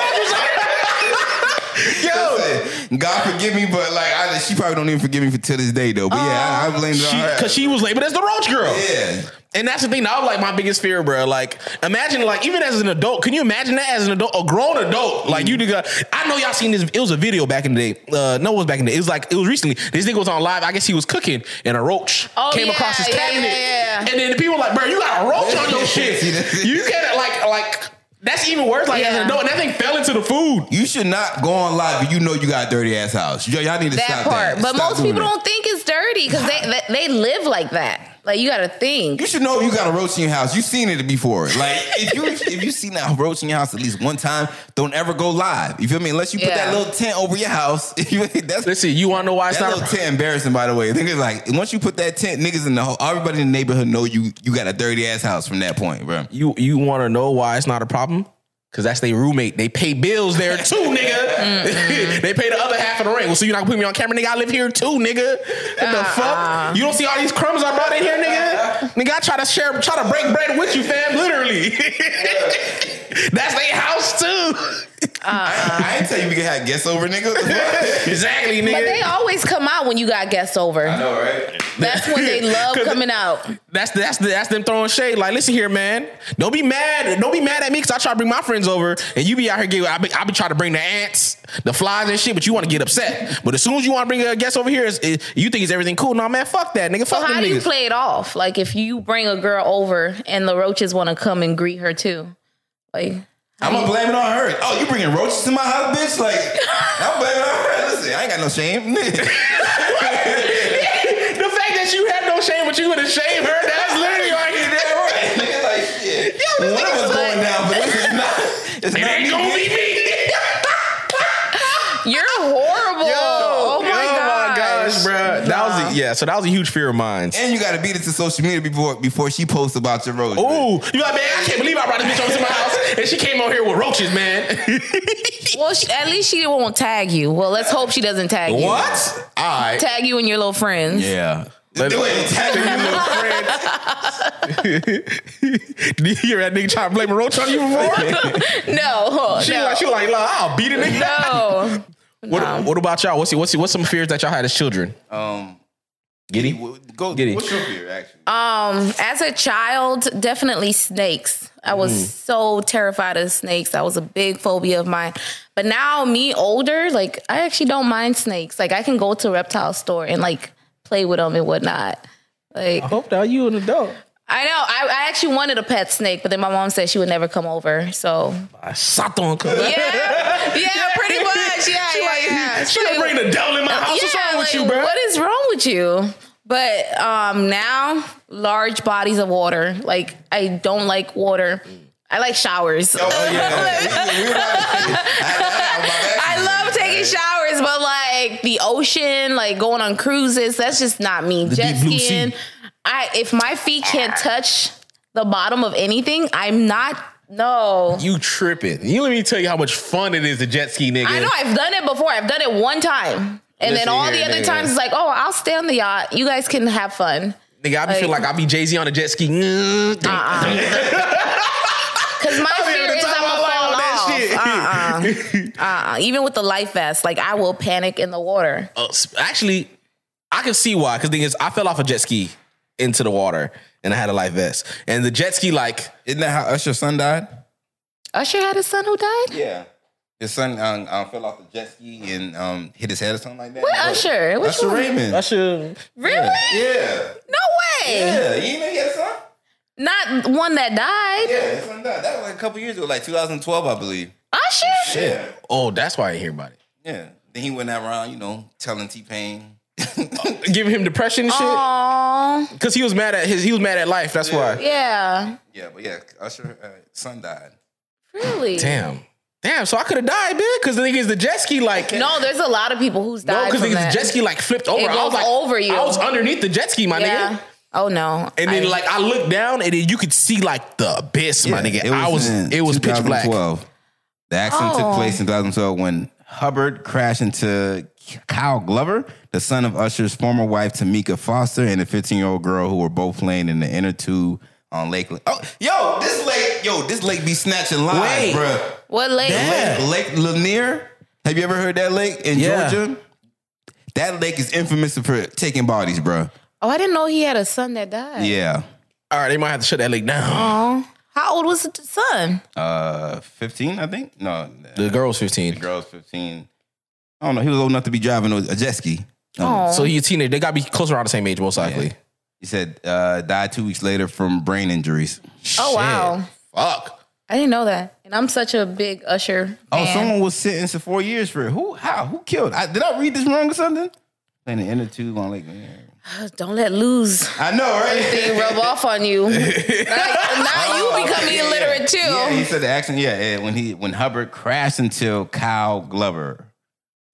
Yo, listen, God forgive me, but like I, she probably don't even forgive me for till this day though. But uh, yeah, I, I blame her because she was labeled as the roach girl. Yeah, and that's the thing. That was like my biggest fear, bro. Like, imagine like even as an adult, can you imagine that as an adult, a grown adult? Like you got. I know y'all seen this. It was a video back in the day. Uh, no, it was back in the day. It was like it was recently. This nigga was on live. I guess he was cooking, and a roach oh, came yeah, across his yeah, cabinet. Yeah, yeah. And then the people were like, bro, you got a roach on your shit. You can't like like. That's even worse. Like, yeah. as an adult, and that thing fell into the food. You should not go on live if you know you got a dirty ass house. Yo, y'all need to that stop part. that. But stop most people that. don't think it's dirty because they they live like that. Like, you got to think. You should know if you got a roach in your house. You've seen it before. Like, if you if you seen that roach in your house at least one time, don't ever go live. You feel me? Unless you put yeah. that little tent over your house. That's, Listen, you want to know why it's not? That little tent embarrassing, by the way. Niggas like, once you put that tent, niggas in the whole, everybody in the neighborhood know you you got a dirty ass house from that point, bro. You, you want to know why it's not a problem? Cause that's their roommate. They pay bills there too, nigga. Mm-hmm. They pay the other half of the rent. Well, so you're not gonna put me on camera, nigga. I live here too, nigga. What uh-uh. the fuck? You don't see all these crumbs I brought in here, nigga? Nigga, I try to share, try to break bread with you, fam. Literally. That's their house too. Uh-uh. I, I ain't tell you we could have guests over, nigga. Exactly, nigga. But they always come out when you got guests over. I know, right? That's when they love coming out. That's that's that's them throwing shade. Like, listen here, man. Don't be mad. Don't be mad at me because I try to bring my friends over and you be out here getting. I be, I be trying to bring the ants, the flies and shit, but you want to get upset. But as soon as you want to bring a guest over here, is it, you think it's everything cool? No, man, fuck that, nigga. Fuck so how do you niggas. Play it off? Like, if you bring a girl over and the roaches want to come and greet her too, like. I'm gonna blame it on her. Oh, you bringing roaches to my house, bitch? Like, I'm blaming on her. Listen, I ain't got no shame. The fact that you had no shame, but you would have shamed her, that's literally like, right. Nigga, like, yeah. Yo, this one of us going down, but this is not. It's it not ain't me, gonna be me. You're horrible. Yo, oh my, yo, gosh. my gosh, bro. Nah. That was a, yeah. So that was a huge fear of mine. And you gotta beat it to social media before before she posts about your roaches. Ooh, you like, man, I can't believe I brought this bitch over to my house. And she came out here with roaches, man. Well, she, at least she won't tag you. Well, let's hope she doesn't tag you. What? All right. Tag you and your little friends. Yeah. Wait, tag you and your little friends. Did you hear that nigga trying to blame a roach on you before? No. She, no. Like, she was like, I'll beat it, nigga. No. What, no. What about y'all? What's, what's, what's some fears that y'all had as children? Um... Giddy, go Giddy. What's your fear, actually? Um, as a child, definitely snakes. I was mm. so terrified of snakes. That was a big phobia of mine. But now, me older, like I actually don't mind snakes. Like I can go to a reptile store and like play with them and whatnot. Like I hope that you an adult. I know. I, I actually wanted a pet snake, but then my mom said she would never come over. So I shot on come. Yeah, yeah, pretty much. Yeah, she yeah, like, yeah. She like, bring the devil in my house. Yeah, what's wrong like, with you, bro? What is wrong with you? But um, now, large bodies of water. Like I don't like water. I like showers. Oh, oh, yeah, I love taking showers, but like the ocean, like going on cruises, that's just not me. The jet skiing. I, if my feet can't touch the bottom of anything, I'm not. No, you tripping. You let me tell you how much fun it is to jet ski, nigga. I know I've done it before. I've done it one time, and Listen then all here, the other nigga. times it's like, oh, I'll stay on the yacht. You guys can have fun. Nigga, I be like, feel like I be Jay-Z on a jet ski. Uh-uh. Because my fear is I'm gonna fall off. Shit. Uh-uh. uh-uh. Even with the life vest, like I will panic in the water. Uh, actually, I can see why. Because the thing is, I fell off a jet ski into the water, and I had a life vest. And the jet ski, like, isn't that how Usher's son died? Usher had a son who died? Yeah. His son um, um, fell off the jet ski and um, hit his head or something like that. What no. Usher? Which Usher one? Raymond. Usher. Really? Yeah. No way. Yeah. You didn't know he had a son? Not one that died. Yeah, his son died. That was like a couple years ago, like twenty twelve, I believe. Usher? Shit. Oh, that's why I hear about it. Yeah. Then he went around, you know, telling T-Pain. Giving him depression and shit. Aww. Because he was mad at his, he was mad at life. That's yeah. why. Yeah. Yeah, but yeah, Usher uh, son died. Really? Damn. Damn. So I could have died, bitch. Because the thing is, the jet ski like no, there's a lot of people who's died. No, because the jet ski like flipped over. It goes I was like, over you. I was underneath the jet ski, my yeah. nigga. Oh no. And then I, like I looked down and then you could see like the abyss, yeah, my nigga. It was I was in it was pitch black. The accident oh. took place in twenty twelve when Hubbard crashed into Kyle Glover, the son of Usher's former wife Tamika Foster, and a fifteen-year-old girl who were both playing in the inner tube on Lake. Oh, yo, this lake, yo, this lake be snatching lives, bro. What lake? Yeah. Lake Lanier. Have you ever heard that lake in yeah. Georgia? That lake is infamous for taking bodies, bro. Oh, I didn't know he had a son that died. Yeah. All right, they might have to shut that lake down. Oh. How old was the son? Uh, fifteen, I think. No, the girl was fifteen. The girl was fifteen. I don't know. He was old enough to be driving a jet ski. Um, so he's a teenager. They got to be close around the same age, most likely. Yeah. He said, uh, died two weeks later from brain injuries. Oh, shit. Wow. Fuck. I didn't know that. And I'm such a big Usher fan. Oh, someone was sentenced to four years for it. Who? How? Who killed? I, did I read this wrong or something? Playing the inner tube on Lake Lanier. Don't let lose. I know, right? Everything rub off on you. Like, now oh, you becoming yeah, illiterate, too. Yeah, he said the accident. Yeah, yeah, when he when Hubbard crashed into Kyle Glover.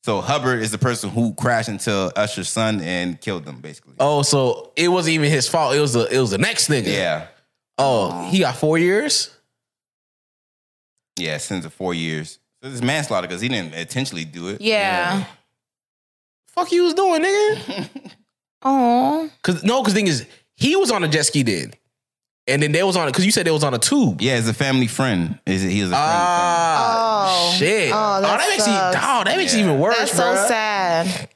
So Hubbard is the person who crashed into Usher's son and killed them, basically. Oh, so it wasn't even his fault. It was the it was the next nigga. Yeah. Oh, he got four years? Yeah, sentence of four years. So this is manslaughter because he didn't intentionally do it. Yeah. yeah. Fuck you was doing, nigga. Oh. Cause no, cause the thing is, he was on a jet ski then. And then they was on it because you said they was on a tube. Yeah, it's a family friend. Is it? He was a friend. Oh, friend. Shit! Oh, that, oh, that makes it. Oh, that makes yeah. it even worse. That's bro. so sad.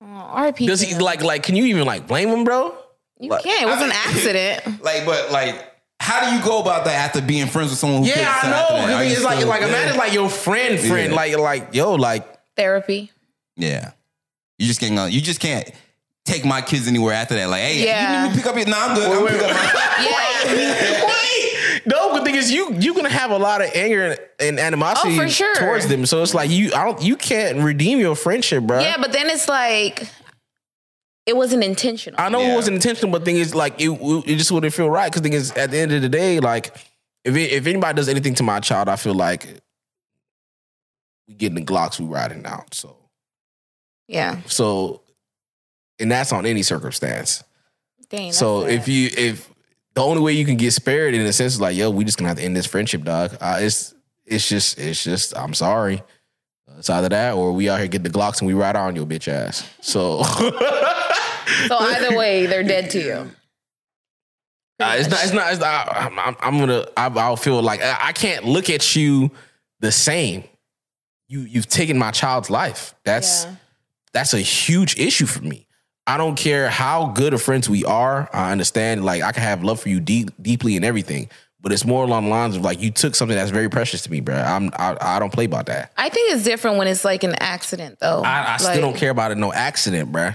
Oh, R I P. Does he like like? Can you even like blame him, bro? You like, can't. It was I, an accident. Like, but like, how do you go about that after being friends with someone? Who yeah, I know. That? I mean, it's like like imagine like your friend, friend, yeah. like like yo, like therapy. Yeah, you just can't. You just can't. Take my kids anywhere after that. Like, hey, yeah. you need me to pick up your... No, I'm good. Wait, I'm wait, wait. Yeah. wait. No, the thing is, you, you're going to have a lot of anger and, and animosity oh, sure. towards them. So it's like, you I don't, you can't redeem your friendship, bro. Yeah, but then it's like, it wasn't intentional. I know yeah. it wasn't intentional, but the thing is, like, it, it just wouldn't feel right. Because the thing is, at the end of the day, like, if it, if anybody does anything to my child, I feel like we getting the Glocks, we riding out. So. Yeah. So... And that's on any circumstance. Dang, so if you if the only way you can get spared in a sense is like, yo, we just gonna have to end this friendship, dog. Uh, it's it's just it's just I'm sorry. It's either that or we out here get the Glocks and we ride on your bitch ass. So so either way, they're dead to you. Uh, it's not. It's not. It's not I'm, I'm, I'm gonna. I, I'll feel like I, I can't look at you the same. You you've taken my child's life. That's yeah. that's a huge issue for me. I don't care how good of friends we are. I understand, like, I can have love for you deep, deeply and everything, but it's more along the lines of, like, you took something that's very precious to me, bro. I'm, I, I don't play about that. I think it's different when it's, like, an accident, though. I, I like, still don't care about it, no accident, bro.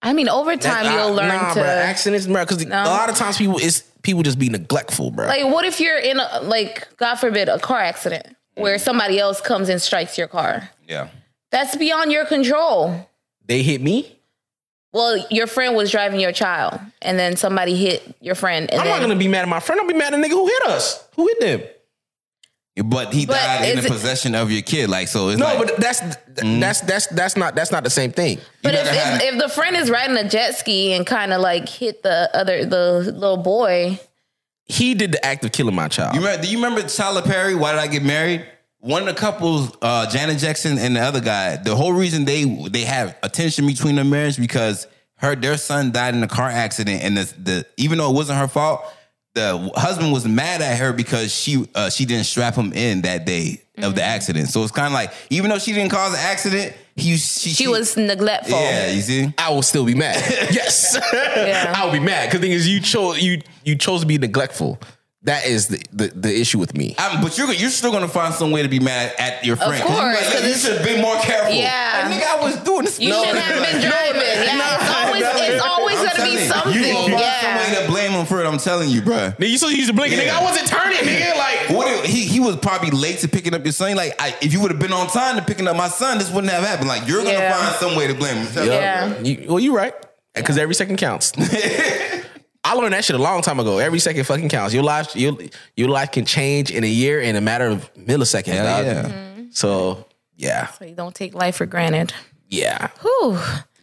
I mean, over time, that, you'll I, learn nah, to... Nah, bro, accidents, bro, because no. a lot of times people it's, people just be neglectful, bro. Like, what if you're in, a like, God forbid, a car accident where somebody else comes and strikes your car? Yeah. That's beyond your control. They hit me? Well, your friend was driving your child, and then somebody hit your friend. And I'm then, not going to be mad at my friend. I'll be mad at the nigga who hit us. Who hit them? But he but died in the it, possession of your kid. Like, so it's no, like, but that's mm. that's that's that's not that's not the same thing. But if, have, if if the friend is riding a jet ski and kind of like hit the other the little boy, he did the act of killing my child. You remember, do you remember Tyler Perry? Why Did I Get Married? One of the couples, uh, Janet Jackson and the other guy, the whole reason they they have a tension between their marriage because her their son died in a car accident, and the, the even though it wasn't her fault, the husband was mad at her because she uh, she didn't strap him in that day mm-hmm. of the accident. So it's kind of like, even though she didn't cause the accident, he she, she, she was neglectful. Yeah, you see, I will still be mad. Yes, yeah. I will be mad because the thing is, you chose you you chose to be neglectful. That is the, the, the issue with me. I mean, but you're you're still gonna find some way to be mad at your friend. Of course, like, yeah, you should be more careful. Yeah, like, nigga, I was doing this. You no, shouldn't have been driving. No, yeah, no, it's always, no, it's always gonna be you, something. You gonna find yeah. some way to blame him for it. I'm telling you, bro. Nigga, you still used to blink, yeah. nigga. I wasn't turning, nigga. Like what? He he was probably late to picking up your son. Like I, if you would have been on time to picking up my son, this wouldn't have happened. Like you're gonna yeah. find some way to blame him. Yep. Yeah. You, well, you're right because yeah. every second counts. I learned that shit a long time ago. Every second fucking counts. Your life, your, your life can change in a year in a matter of milliseconds. Yeah. yeah. Mm-hmm. So yeah. So you don't take life for granted. Yeah. Whew.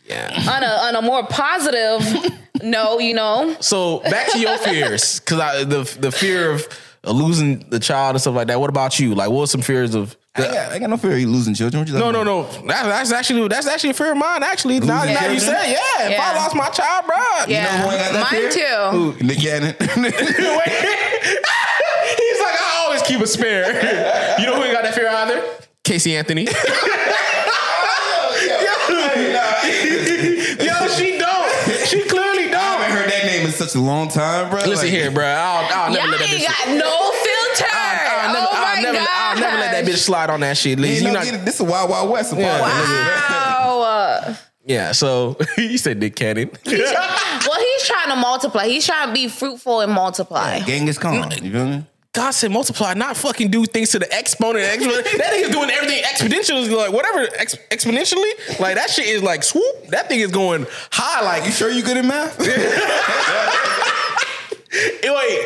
Yeah. On a on a more positive note, you know. So back to your fears, because the the fear of losing the child and stuff like that. What about you? Like, what are some fears of? The, I, got, I got no fear of you losing children. What you no, no, no. That, that's actually that's actually a fear of mine. Actually, now you said, yeah, yeah. If I lost my child, bro, yeah. you know who I got that mine fear? Too. Ooh, Nick Cannon. He's like, I always keep a spare. You know who ain't got that fear either? Casey Anthony. Yo, she don't. She clearly. Such a long time, bro. Listen like, here, bro. I'll, I'll never let that bitch. Got slide. No filter. I'll, I'll never, oh I'll, my never I'll never let that bitch slide on that shit. Liz, you know, not, this is Wild Wild West. Yeah. Wow. Yeah. So you said Nick Cannon. He's, well, he's trying to multiply. He's trying to be fruitful and multiply. Yeah, Genghis Khan. You feel me? God said multiply, not fucking do things to the exponent. exponent. That thing is doing everything exponentially, like whatever ex- exponentially. Like that shit is like swoop. That thing is going high. Like, you sure you good at math? Anyway,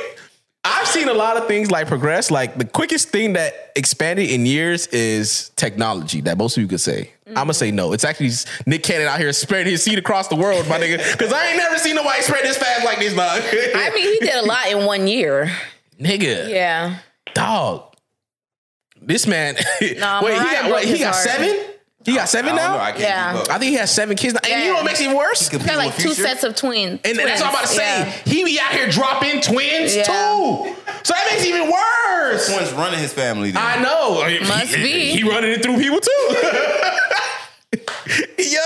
I've seen a lot of things like progress. Like the quickest thing that expanded in years is technology. That most of you could say. Mm-hmm. I'm gonna say no. It's actually Nick Cannon out here spreading his seed across the world, my nigga. Because I ain't never seen nobody spread this fast like this, dog. I mean, he did a lot in one year. Nigga. Yeah. Dog. This man. Nah, wait, he got, wait, he got seven? He got seven I, now? I, I yeah. I think he has seven kids now. And yeah. you know what makes it worse? He got like two Future. sets of twins. And twins. that's what I'm about to say. Yeah. He be out here dropping twins yeah. too. So that makes it even worse. This one's running his family. Then. I know. I mean, Must he, be. He running it through people too. Yo.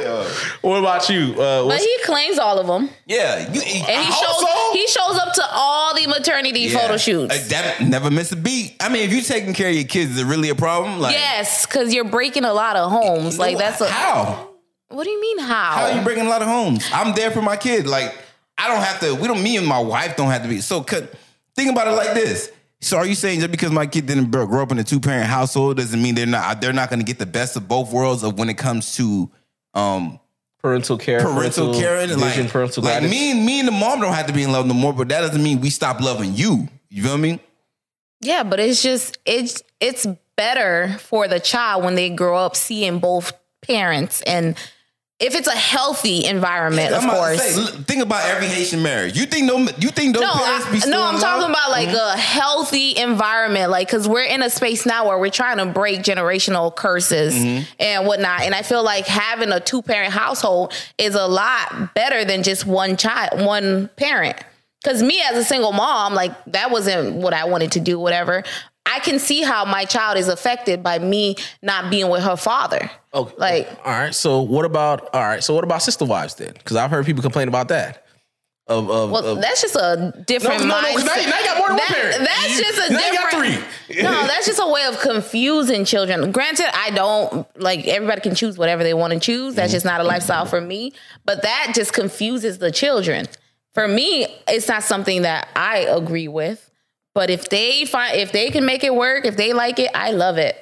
Yo. What about you? Uh, but he claims all of them. Yeah. You, he, and he shows, so. he shows up to all the maternity yeah. photo shoots. Uh, that, never miss a beat. I mean, if you're taking care of your kids, is it really a problem? Like, yes, because you're breaking a lot of homes. You know, like that's a, How? What do you mean how? How are you breaking a lot of homes? I'm there for my kid. Like, I don't have to, we don't, me and my wife don't have to be. So think about it like this. So are you saying just because my kid didn't grow up in a two-parent household doesn't mean they're not, they're not going to get the best of both worlds of when it comes to Um, parental care, parental, parental care, and like, parental like me, me and the mom don't have to be in love no more. But that doesn't mean we stop loving you. You feel me? Yeah, but it's just it's it's better for the child when they grow up seeing both parents, and if it's a healthy environment, yeah, of I'm course. Say, look, think about every Haitian marriage. You think no, you think those no, parents I, be still no. I'm in talking love? About like mm-hmm. a healthy environment, like because we're in a space now where we're trying to break generational curses mm-hmm. and whatnot. And I feel like having a two parent household is a lot better than just one child, one parent. Because me as a single mom, like that wasn't what I wanted to do. Whatever. I can see how my child is affected by me not being with her father. Okay. Like, all right. So what about, all right. So what about sister wives then? Because I've heard people complain about that. Of, of, well, of, that's just a different no, mindset. No, no, now, you, now you got more than that, one parent. That's you, just a now different. You got three. No, that's just a way of confusing children. Granted, I don't, like, everybody can choose whatever they want to choose. That's just not a lifestyle for me. But that just confuses the children. For me, it's not something that I agree with. But if they find, if they can make it work, if they like it, I love it.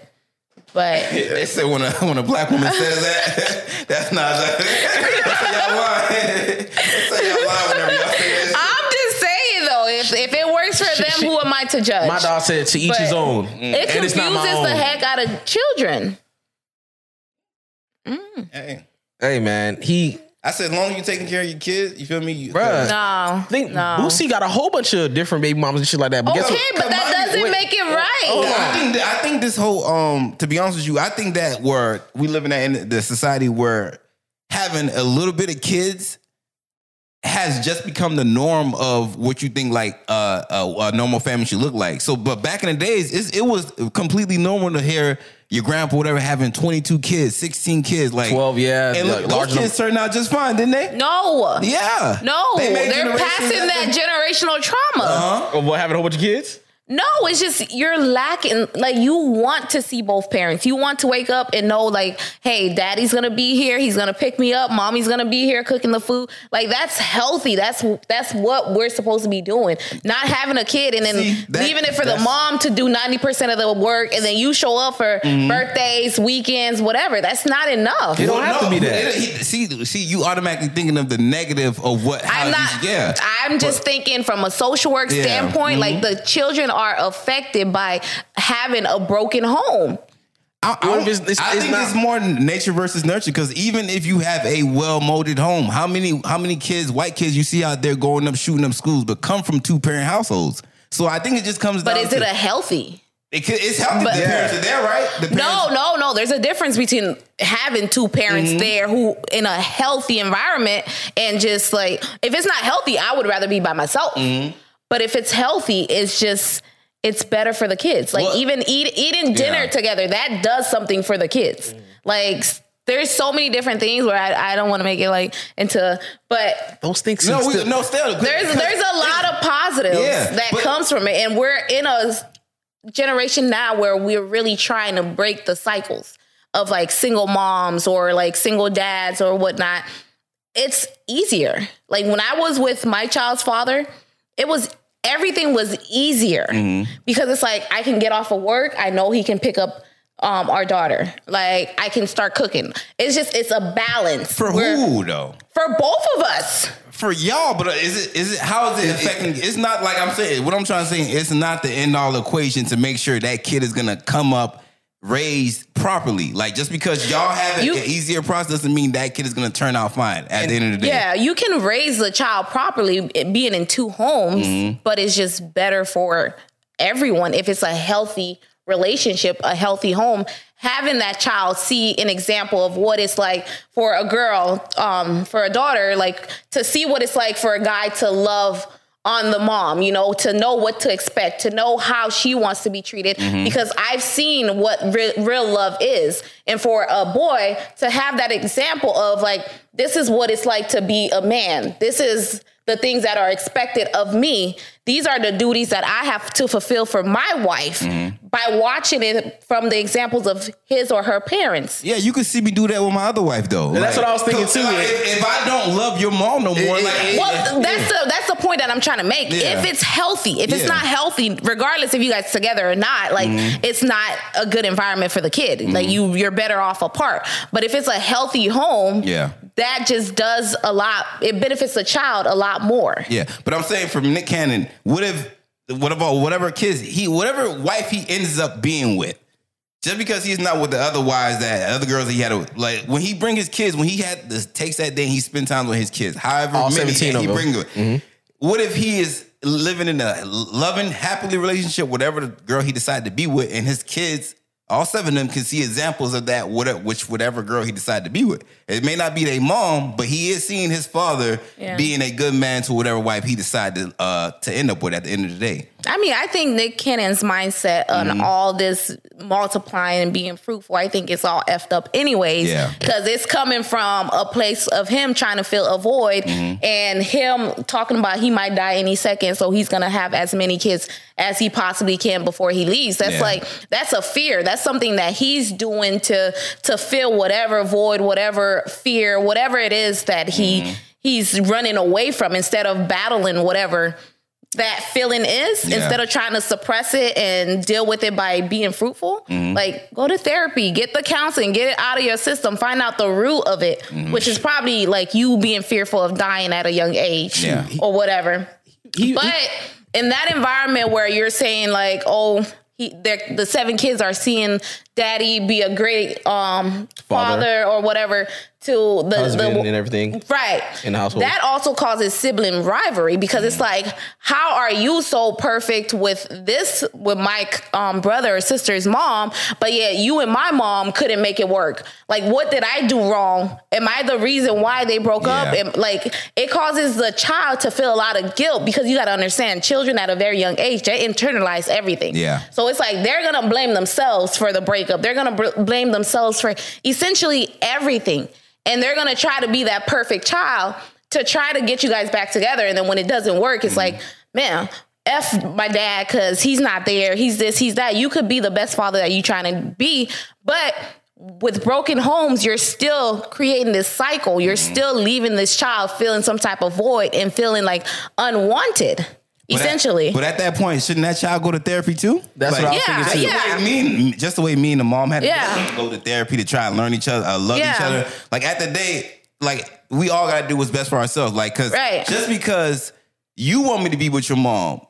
But yeah, they say when a when a black woman says that, that's not. Like, that's y'all lying. That's y'all lying whenever y'all say that. I'm just saying though, if if it works for she, them, she, who am I to judge? My dog said to each but his own. Mm. It confuses the own. heck out of children. Mm. Hey, hey, man, he. I said, as long as you're taking care of your kids, you feel me? You, Bruh. No. I think no. Boosie got a whole bunch of different baby mamas and shit like that. But okay, guess what? But that on, doesn't wait. make it right. Oh, no, I, think that, I think this whole, um, to be honest with you, I think that where we live in, that, in the society where having a little bit of kids has just become the norm of what you think like uh, a, a normal family should look like. So, but back in the days, it's, it was completely normal to hear your grandpa, whatever, having twenty-two kids, sixteen kids, like twelve, yeah. And look, those kids turned out just fine, didn't they? No. Yeah. No. They They're passing that generational trauma. Uh-huh. Of what, having a whole bunch of kids? No, it's just you're lacking. Like, you want to see both parents. You want to wake up and know, like, hey, daddy's going to be here. He's going to pick me up. Mommy's going to be here cooking the food. Like, that's healthy. That's that's what we're supposed to be doing. Not having a kid and then see, that, leaving it for the mom to do ninety percent of the work, and then you show up for mm-hmm. birthdays, weekends, whatever. That's not enough. It don't well, have no, to be that. It, it, see, see, you automatically thinking of the negative of what. How I'm not. You, yeah, I'm just but, thinking from a social work yeah, standpoint, mm-hmm. like the children are affected by having a broken home. I, I, it's, it's, I think it's, it's more nature versus nurture, because even if you have a well-molded home, how many how many kids, white kids, you see out there going up, shooting up schools, but come from two-parent households. So I think it just comes but down to... But is it a healthy... It could, it's healthy. But, the parents are there, right? The no, no, no. There's a difference between having two parents mm-hmm. there who in a healthy environment and just like... If it's not healthy, I would rather be by myself. Mm-hmm. But if it's healthy, it's just... It's better for the kids. Like, well, even eat, eating dinner yeah. together, that does something for the kids. Mm. Like, there's so many different things where I, I don't want to make it, like, into... But... Those things... No, we, no still... There's, there's a lot of positives yeah, that but, comes from it. And we're in a generation now where we're really trying to break the cycles of, like, single moms or, like, single dads or whatnot. It's easier. Like, when I was with my child's father, it was everything was easier mm-hmm. because it's like, I can get off of work. I know he can pick up um, our daughter. Like, I can start cooking. It's just, it's a balance. For We're, who though? For both of us. For y'all, but is it, is it, how is it affecting? It's not like I'm saying, what I'm trying to say, it's not the end all equation to make sure that kid is going to come up raised properly. Like, just because y'all have you, an easier process doesn't mean that kid is going to turn out fine at and, the end of the day. Yeah, you can raise the child properly being in two homes, mm-hmm. but it's just better for everyone, if it's a healthy relationship, a healthy home, having that child see an example of what it's like for a girl, um, for a daughter, like to see what it's like for a guy to love on the mom, you know, to know what to expect, to know how she wants to be treated, mm-hmm. because I've seen what re- real love is. And for a boy to have that example of like, this is what it's like to be a man. This is the things that are expected of me. These are the duties that I have to fulfill for my wife mm-hmm. by watching it from the examples of his or her parents. Yeah, you could see me do that with my other wife, though. Like, that's what I was thinking, too. Like, if, if I don't love your mom no more... It, like, it, well, that's, yeah. the, that's the point that I'm trying to make. Yeah. If it's healthy, if yeah. it's not healthy, regardless if you guys are together or not, like, mm-hmm. it's not a good environment for the kid. Mm-hmm. Like, you, you're better off apart. But if it's a healthy home, yeah. that just does a lot. It benefits the child a lot more. Yeah, but I'm saying from Nick Cannon... What if, what about whatever kids he, whatever wife he ends up being with, just because he's not with the other wives that other girls that he had, a, like when he bring his kids, when he had this takes that day, and he spend time with his kids, however all many he them. Bring with. Mm-hmm. What if he is living in a loving, happily relationship, whatever the girl he decided to be with, and his kids, all seven of them, can see examples of that, which whatever girl he decided to be with. It may not be their mom, but he is seeing his father yeah. being a good man to whatever wife he decided to, uh, to end up with at the end of the day. I mean, I think Nick Cannon's mindset on mm-hmm. all this multiplying and being fruitful, I think it's all effed up anyways. Yeah. Because it's coming from a place of him trying to fill a void mm-hmm. and him talking about he might die any second, so he's going to have as many kids as he possibly can before he leaves. That's yeah. like, that's a fear. That's something that he's doing to to fill whatever void, whatever fear, whatever it is that he mm-hmm. he's running away from, instead of battling whatever that feeling is, yeah. instead of trying to suppress it and deal with it by being fruitful. Mm-hmm. Like, go to therapy, get the counseling, get it out of your system, find out the root of it, mm-hmm. which is probably like you being fearful of dying at a young age yeah. or whatever. He, but he, in that environment where you're saying like, oh, He, the seven kids are seeing daddy be a great um, father. father or whatever to the husband the, and everything. Right. In the household. That also causes sibling rivalry, because mm. it's like, how are you so perfect with this, with my um, brother or sister's mom, but yet you and my mom couldn't make it work? Like, what did I do wrong? Am I the reason why they broke yeah. up? And like, it causes the child to feel a lot of guilt, because you got to understand, children at a very young age, they internalize everything. Yeah. So it's like, they're going to blame themselves for the breakup. They're going to br- blame themselves for essentially everything. And they're going to try to be that perfect child to try to get you guys back together. And then when it doesn't work, it's mm-hmm. like, man, F my dad, because he's not there. He's this, he's that. You could be the best father that you're trying to be. But with broken homes, you're still creating this cycle. You're mm-hmm. still leaving this child feeling some type of void and feeling like unwanted. But Essentially. At, but at that point, shouldn't that child go to therapy too? That's like, what I was yeah, thinking too. Yeah. The way me and, just the way me and the mom had to yeah. go to therapy to try and learn each other, uh, love yeah. each other. Like, at the day, like, we all got to do what's best for ourselves. Like, because right. just because you want me to be with your mom,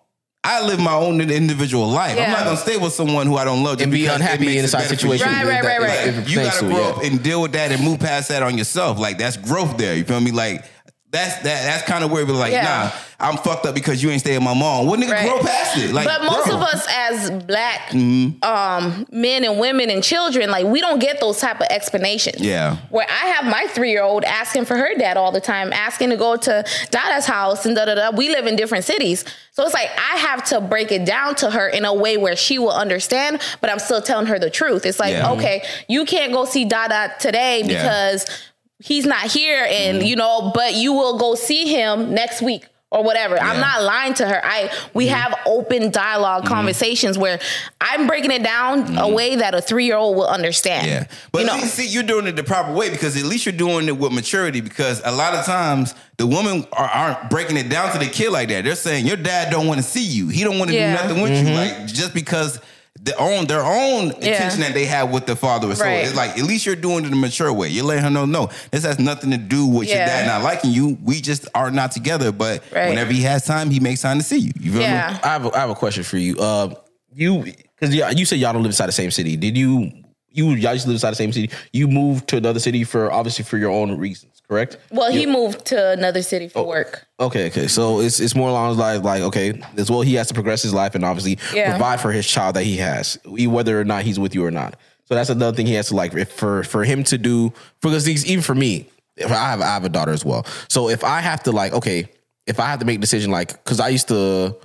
I live my own individual life. Yeah. I'm not going to stay with someone who I don't love. And be unhappy in a situation. Right, right, right, right. Like, you got to grow up yeah. and deal with that and move past that on yourself. Like, that's growth there. You feel me? Like, That's that. That's kind of where we're like, yeah. nah, I'm fucked up because you ain't staying with my mom. What nigga right. grow past it? Like, but most bro. of us as black mm-hmm. um, men and women and children, like, we don't get those type of explanations. Yeah. Where I have my three-year-old asking for her dad all the time, asking to go to Dada's house and da-da-da. We live in different cities. So it's like, I have to break it down to her in a way where she will understand, but I'm still telling her the truth. It's like, yeah. okay, you can't go see Dada today because... Yeah. he's not here, and mm-hmm. you know, but you will go see him next week or whatever. Yeah. I'm not lying to her. I we mm-hmm. have open dialogue mm-hmm. conversations where I'm breaking it down mm-hmm. a way that a three-year-old will understand. Yeah, but you know? See, you're doing it the proper way, because at least you're doing it with maturity. Because a lot of times the women are, aren't breaking it down to the kid like that. They're saying your dad don't want to see you. He don't want to yeah. do nothing with mm-hmm. you, like just because. Their own, their own yeah. attention that they have with their father. So right. it's like, at least you're doing it the mature way. You're letting her know, no, this has nothing to do with yeah. your dad not liking you. We just are not together. But right. whenever he has time, he makes time to see you. You feel yeah. me? I have, a, I have a question for you. Uh, you, because you, you said y'all don't live inside the same city. Did you you y'all used to live inside the same city. You moved to another city for obviously for your own reasons, correct? Well, he yeah. moved to another city for oh. work. Okay, okay. So it's it's more along his life, like, okay, as well he has to progress his life and obviously yeah. provide for his child that he has, whether or not he's with you or not. So that's another thing he has to like for for him to do because these, even for me, if I have I have a daughter as well. So if I have to like okay, if I have to make a decision like because I used to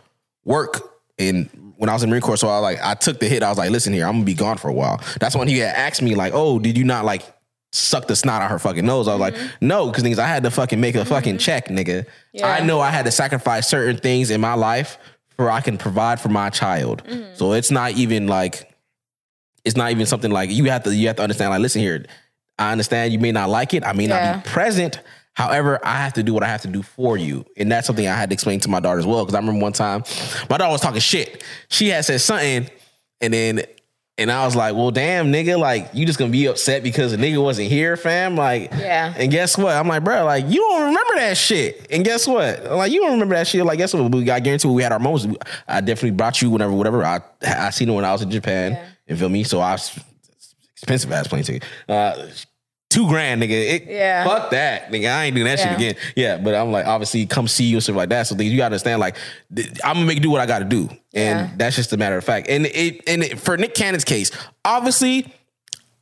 work in when I was in Marine Corps, so I like I took the hit. I was like, listen here, I'm gonna be gone for a while. That's when he had asked me like, oh, did you not like suck the snot out her fucking nose? I was mm-hmm. like, no, because things I had to fucking make a mm-hmm. fucking check, nigga. Yeah. I know I had to sacrifice certain things in my life for I can provide for my child. Mm-hmm. So it's not even like. It's not even something like you have to you have to understand, like, listen here, I understand you may not like it. I may yeah. not be present. However, I have to do what I have to do for you. And that's something I had to explain to my daughter as well. Because I remember one time my daughter was talking shit. She had said something. And then and I was like, well, damn, nigga, like you just going to be upset because the nigga wasn't here, fam. Like, yeah. And guess what? I'm like, bro, like you don't remember that shit. And guess what? I'm like, you don't remember that shit. Like, guess what? We, I guarantee we had our moments. I definitely brought you whenever, whatever. I, I seen it when I was in Japan. Yeah. You feel me? So I was expensive ass plane ticket. Uh, two grand, nigga. It, yeah. Fuck that, nigga. I ain't doing that yeah. shit again. Yeah, but I'm like, obviously, come see you and stuff like that. So things you gotta understand, like, I'm gonna make do what I gotta do, and yeah. that's just a matter of fact. And it, and it, for Nick Cannon's case, obviously,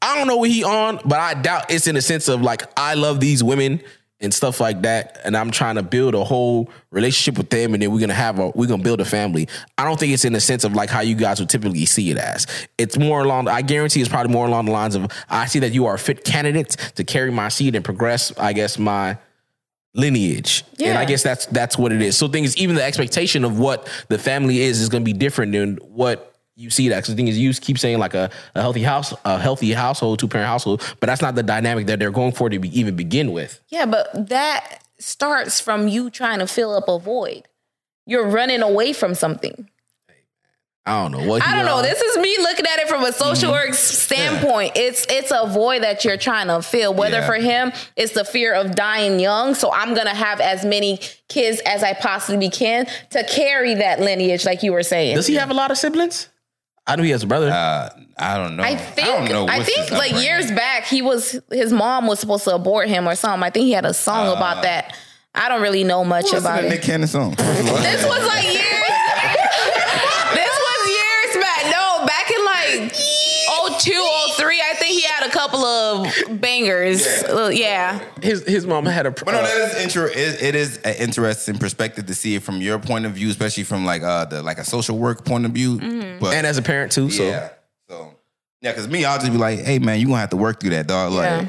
I don't know what he on, but I doubt it's in the sense of like, I love these women and stuff like that, and I'm trying to build a whole relationship with them, and then we're gonna have a we're gonna build a family. I don't think it's in the sense of like how you guys would typically see it as. It's more along. I guarantee it's probably more along the lines of I see that you are a fit candidate to carry my seed and progress. I guess my lineage, yeah. and I guess that's that's what it is. So, thing is, even the expectation of what the family is is gonna be different than what. You see that. Because the thing is, you keep saying like a, a healthy house, a healthy household, two parent household, but that's not the dynamic that they're going for to be, even begin with. Yeah, but that starts from you trying to fill up a void. You're running away from something. I don't know what. I don't know. On. This is me looking at it from a social mm-hmm. work standpoint. Yeah. It's it's a void that you're trying to fill. Whether yeah. for him, it's the fear of dying young. So I'm gonna have as many kids as I possibly can to carry that lineage, like you were saying. Does he have a lot of siblings? I know he has a brother. Uh, I don't know. I think, I don't know I think like years back, he was his mom was supposed to abort him or something. I think he had a song uh, about that. I don't really know much about it. Nick Cannon song. This was like years. This was years back. No, back in like oh two, oh three, I think he had a couple of bangers. Yeah. yeah. His his mom had a. But no, that is intro. It, it is an interesting perspective to see it from your point of view, especially from like uh the like a social work point of view, mm-hmm. but, and as a parent too. So yeah, so yeah, because me, I'll just be like, hey man, you gonna have to work through that, dog. Like, yeah.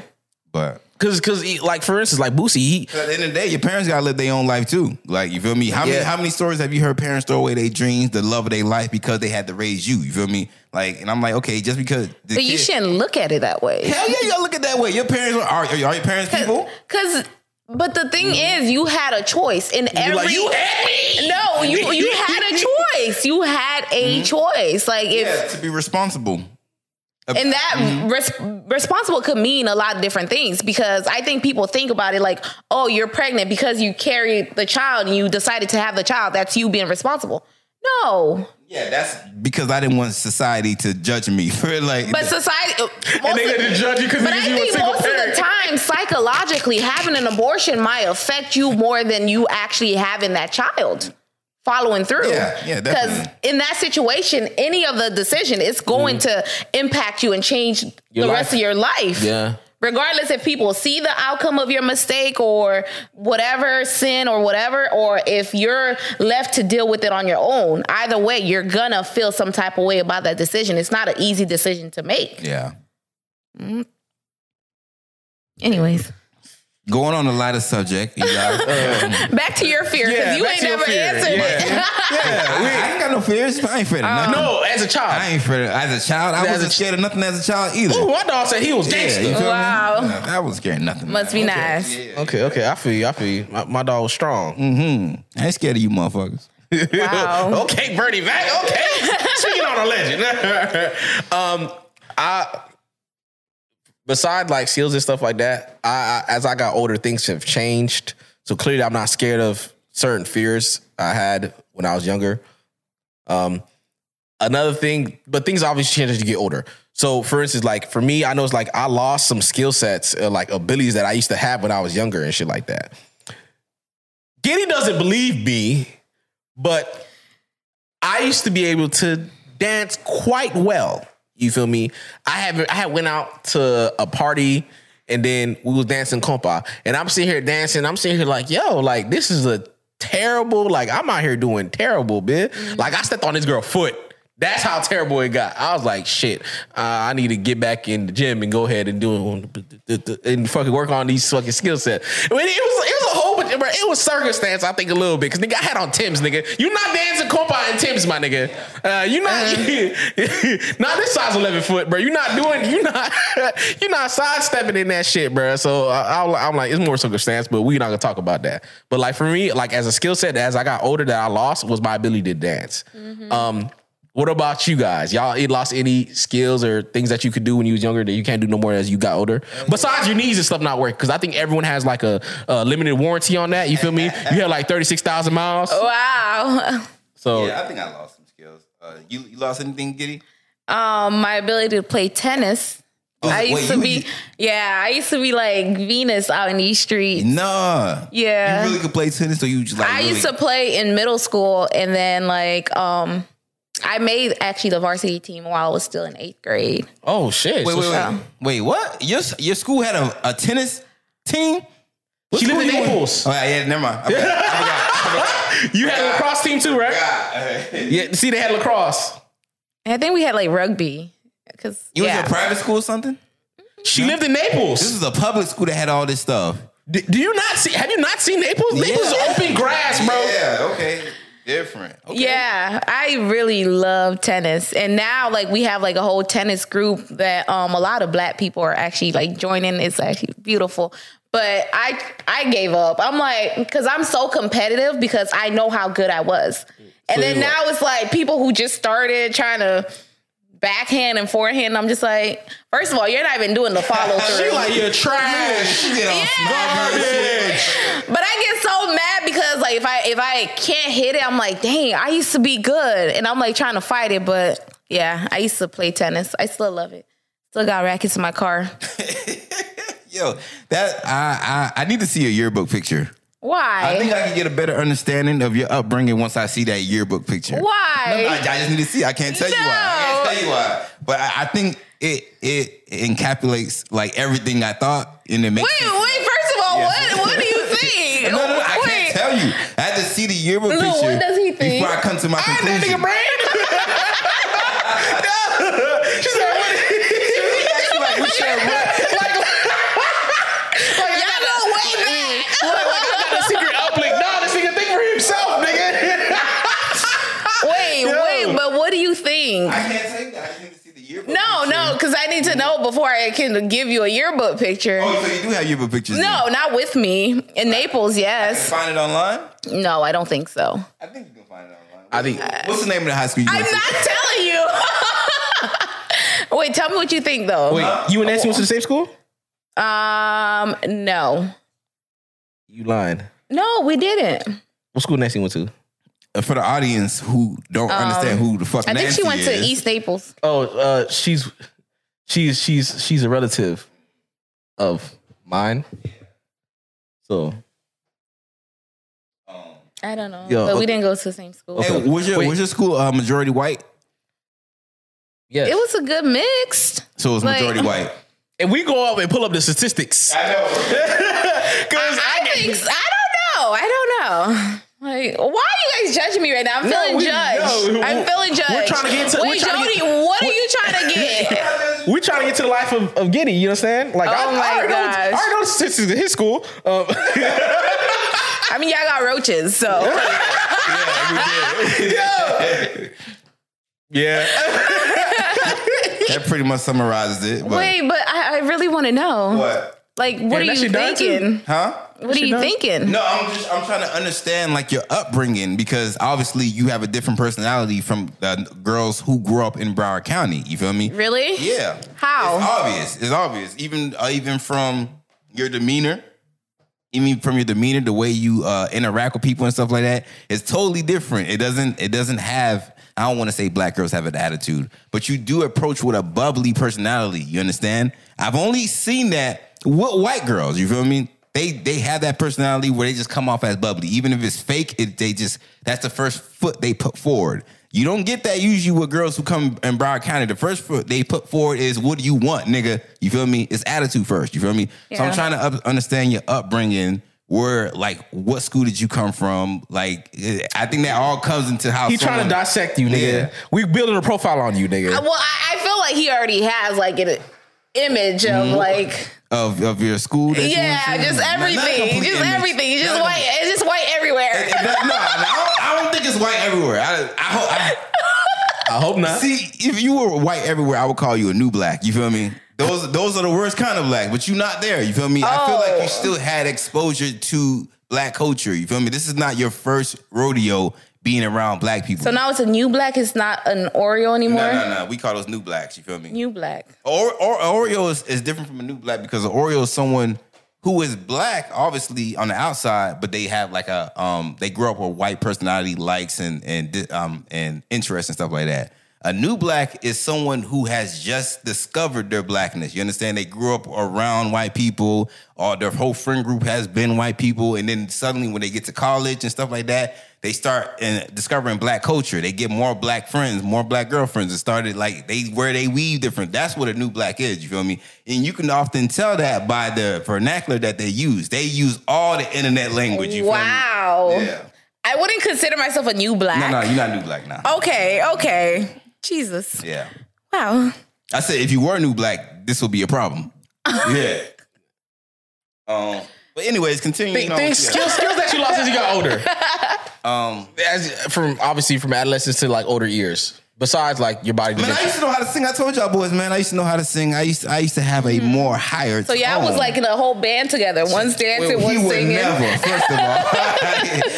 but because because like for instance, like Boosie, he, at the end of the day, your parents gotta live their own life too. Like you feel me? How yeah. many how many stories have you heard parents throw away their dreams, the love of their life because they had to raise you? You feel me? Like, and I'm like, okay, just because. But you kid, shouldn't look at it that way. Hell yeah, you gotta look at it that way. Your parents are, are, are your parents Cause, people? Because, but the thing mm-hmm. is, you had a choice in You're every. Like, you had me. No, you you had a choice. You had a mm-hmm. choice. Like if yeah, to be responsible. And that mm-hmm. res- responsible could mean a lot of different things because I think people think about it like, oh, you're pregnant because you carried the child and you decided to have the child. That's you being responsible. No. Yeah, that's because I didn't want society to judge me for like. But society, and they didn't judge you because you were single. But I think most parent. Of the time, psychologically, having an abortion might affect you more than you actually having that child. Following through. Yeah, yeah, definitely. Because in that situation, any of the decision, it's going mm-hmm. to impact you and change your the life. Rest of your life. Yeah. Regardless if people see the outcome of your mistake or whatever sin or whatever, or if you're left to deal with it on your own, either way, you're going to feel some type of way about that decision. It's not an easy decision to make. Yeah. Mm-hmm. Anyways. Going on a lighter subject, you guys. Um, back to your fear, because yeah, you ain't never fear. Answered yeah. it. yeah, we, I ain't got no fears. I ain't afraid of nothing. Um, no, as a child. I ain't afraid of As a child, I wasn't ch- scared of nothing as a child either. Ooh, my dog said he was gangster. Yeah, you feel wow. me? No, I wasn't scared of nothing. Must man. Be okay. nice. Yeah. Okay, okay. I feel you. I feel you. My, my dog was strong. Mm-hmm. I ain't scared of you motherfuckers. Wow. Okay, Bernie Mac. Okay. Speaking on a legend. um, I... Besides like seals and stuff like that, I, I as I got older, things have changed. So clearly, I'm not scared of certain fears I had when I was younger. Um, another thing, but things obviously change as you get older. So for instance, like for me, I know it's like I lost some skill sets, uh, like abilities that I used to have when I was younger and shit like that. Giddy doesn't believe me, but I used to be able to dance quite well. You feel me? I have I had went out to a party and then we was dancing compa, and I'm sitting here dancing. I'm sitting here like, yo, like this is a terrible. Like I'm out here doing terrible, bitch. Mm-hmm. Like I stepped on this girl's foot. That's how terrible it got. I was like, shit, uh, I need to get back in the gym and go ahead and do it and fucking work on these fucking skill sets. I mean, it was it was a whole bunch of, it was circumstance, I think, a little bit. Because, nigga, I had on Tim's, nigga. You're not dancing compa in Tim's, my nigga. Uh, you're not, uh-huh. Not this size eleven foot, bro. You're not doing, you're not, you're not sidestepping in that shit, bro. So I, I, I'm like, it's more circumstance, but we're not going to talk about that. But, like, for me, like, as a skill set, as I got older that I lost was my ability to dance. Mm-hmm. Um, What about you guys? Y'all lost any skills or things that you could do when you was younger that you can't do no more as you got older? Besides your knees and stuff not working, because I think everyone has like a, a limited warranty on that. You feel me? You have like thirty-six thousand miles. Wow. So yeah, I think I lost some skills. Uh, you, you lost anything, Giddy? Um, my ability to play tennis. Oh, I used wait, to be, you, yeah, I used to be like Venus out in these streets. Nah. Yeah. You really could play tennis, or you just like I really... used to play in middle school, and then like... um. I made actually the varsity team while I was still in eighth grade. Oh shit! Wait, wait, wait. Um, wait what? Your your school had a, a tennis team? What she lived in Naples. Oh yeah, never mind. Okay. I I you had a lacrosse team too, right? Yeah. See, they had lacrosse. I think we had like rugby. Cause you yeah. was in a private school or something. She no. lived in Naples. This is a public school that had all this stuff. Do, do you not see? Have you not seen Naples? Yeah. Naples is open grass, bro. Yeah. Okay. Different. Okay. Yeah, I really love tennis, and now like we have like a whole tennis group that um a lot of black people are actually like joining. It's actually beautiful, but I I gave up. I'm like, because I'm so competitive because I know how good I was, and so then now it's like people who just started trying to backhand and forehand. I'm just like, first of all, you're not even doing the follow through. She like, you're trash. Yeah. Yeah. But I get so mad because like if I if I can't hit it, I'm like, dang, I used to be good, and I'm like trying to fight it. But yeah, I used to play tennis. I still love it. Still got rackets in my car. Yo, that I, I I need to see a yearbook picture. Why? I think I can get a better understanding of your upbringing once I see that yearbook picture. Why? No, I, I just need to see. I can't tell no. you why. I can't tell you why. But I, I think it it encapsulates like everything I thought, and it makes. Wait, sense. wait. First of all, yeah. what what do you think? no, no, no. I wait. can't tell you. I had to see the yearbook no, picture. What does he think? Before I come to my I conclusion. That nigga brand. no. She's like, what? She really asked you like, what's your brand? Thing. I can't take that. I need to see the yearbook No, picture. no, because I need to know before I can give you a yearbook picture. Oh, so you do have yearbook pictures? No, then. Not with me. In I, Naples, yes. Can you find it online? No, I don't think so. I think you can find it online. I think. Uh, what's the name of the high school you I'm not see? telling you. Wait, tell me what you think, though. Wait, uh, you and Nancy oh, went to the same school? Um, no. You lying. No, we didn't. What school Nancy went to? For the audience who don't um, understand who the fuck Nancy is, I think she went is. to East Naples. Oh, uh, she's she's she's she's a relative of mine. So um, I don't know, yo, but okay. we didn't go to the same school. Okay. Hey, was your Wait. was your school uh, majority white? Yeah, it was a good mix. So it was like, majority white. And we go up and pull up the statistics. I know. Because I, I think I don't know. I don't know. Like, why are you guys judging me right now? I'm feeling no, we, judged. No, I'm feeling judged. We're trying to get to. Wait, Jody, to get, what are you trying to get? We're trying to get to the life of, of Giddy. You know what I'm saying? Like, oh I, my I gosh, I already know the statistics at his school. Um, I mean, y'all got roaches, so yeah. We did. yeah. That pretty much summarizes it. But. Wait, but I, I really want to know what. Like, what and are you thinking? Huh? What that are you does? thinking? No, I'm just I'm trying to understand like your upbringing, because obviously you have a different personality from the girls who grew up in Broward County. You feel me? Really? Yeah. How? It's obvious. It's obvious. Even uh, even from your demeanor, even from your demeanor, the way you uh, interact with people and stuff like that, it's totally different. It doesn't it doesn't have I don't want to say black girls have an attitude, but you do approach with a bubbly personality. You understand? I've only seen that with white girls. You feel what I mean? They they have that personality where they just come off as bubbly. Even if it's fake, it, they just, that's the first foot they put forward. You don't get that usually with girls who come in Broward County. The first foot they put forward is, what do you want, nigga? You feel me? It's attitude first. You feel me? Yeah. So I'm trying to up, understand your upbringing. Where, like, what school did you come from? Like, I think that all comes into how he someone, trying to dissect you, nigga. Yeah. We building a profile on you, nigga. I, well, I, I feel like he already has like an image of mm-hmm. like of of your school. That yeah, you just everything, just image. everything. It's just white. It's just white everywhere. It, it, no, no I, don't, I don't think it's white everywhere. I, I hope. I, I hope not. See, if you were white everywhere, I would call you a new black. You feel me? Those those are the worst kind of black, but you not there. You feel me? Oh. I feel like you still had exposure to black culture. You feel me? This is not your first rodeo being around black people. So now it's a new black. It's not an Oreo anymore? No, no, no. We call those new blacks. You feel me? New black. Or, or Oreo is, is different from a new black because an Oreo is someone who is black, obviously, on the outside, but they have like a, um, they grew up with white personality, likes, and, and, um, and interests and stuff like that. A new black is someone who has just discovered their blackness. You understand? They grew up around white people, or their whole friend group has been white people, and then suddenly when they get to college and stuff like that, they start in discovering black culture. They get more black friends, more black girlfriends. It started like they where they weave different. That's what a new black is. You feel me? And you can often tell that by the vernacular that they use. They use all the internet language. You wow. feel me? Yeah. I wouldn't consider myself a new black. No, no, you're not new black now. Nah. Okay, okay. Jesus. Yeah. Wow. I said, if you were new black, this would be a problem. Yeah. Um. But anyways, continuing. The, things, skills, skills that you lost as you got older. Um. As, from obviously from adolescence to like older years. Besides, like your body. Man, I used to know how to sing. I told y'all boys, man, I used to know how to sing. I used to, I used to have a mm-hmm. more higher. So y'all tone. Was like in a whole band together. One's dancing, well, one's singing. He would never. First of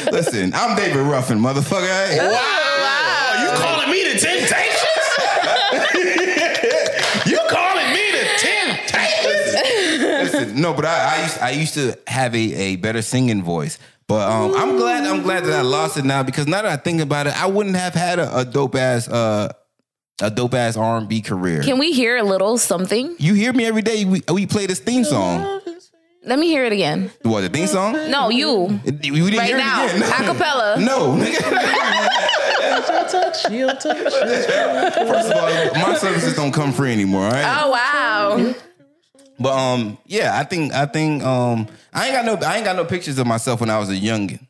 all, listen, I'm David Ruffin, motherfucker. Wow. Wow. Are you calling me the Temptations? No, but I, I used I used to have a, a better singing voice. But um, I'm glad I'm glad that I lost it now, because now that I think about it, I wouldn't have had a, a dope ass uh a dope ass R and B career. Can we hear a little something? You hear me every day. We we play this theme song. Let me hear it again. What, the theme song? No, you. We didn't right hear now. It again. No. Acapella. No. First of all, my services don't come free anymore. All right? Oh wow. But um, yeah, I think I think um, I ain't got no I ain't got no pictures of myself when I was a youngin'.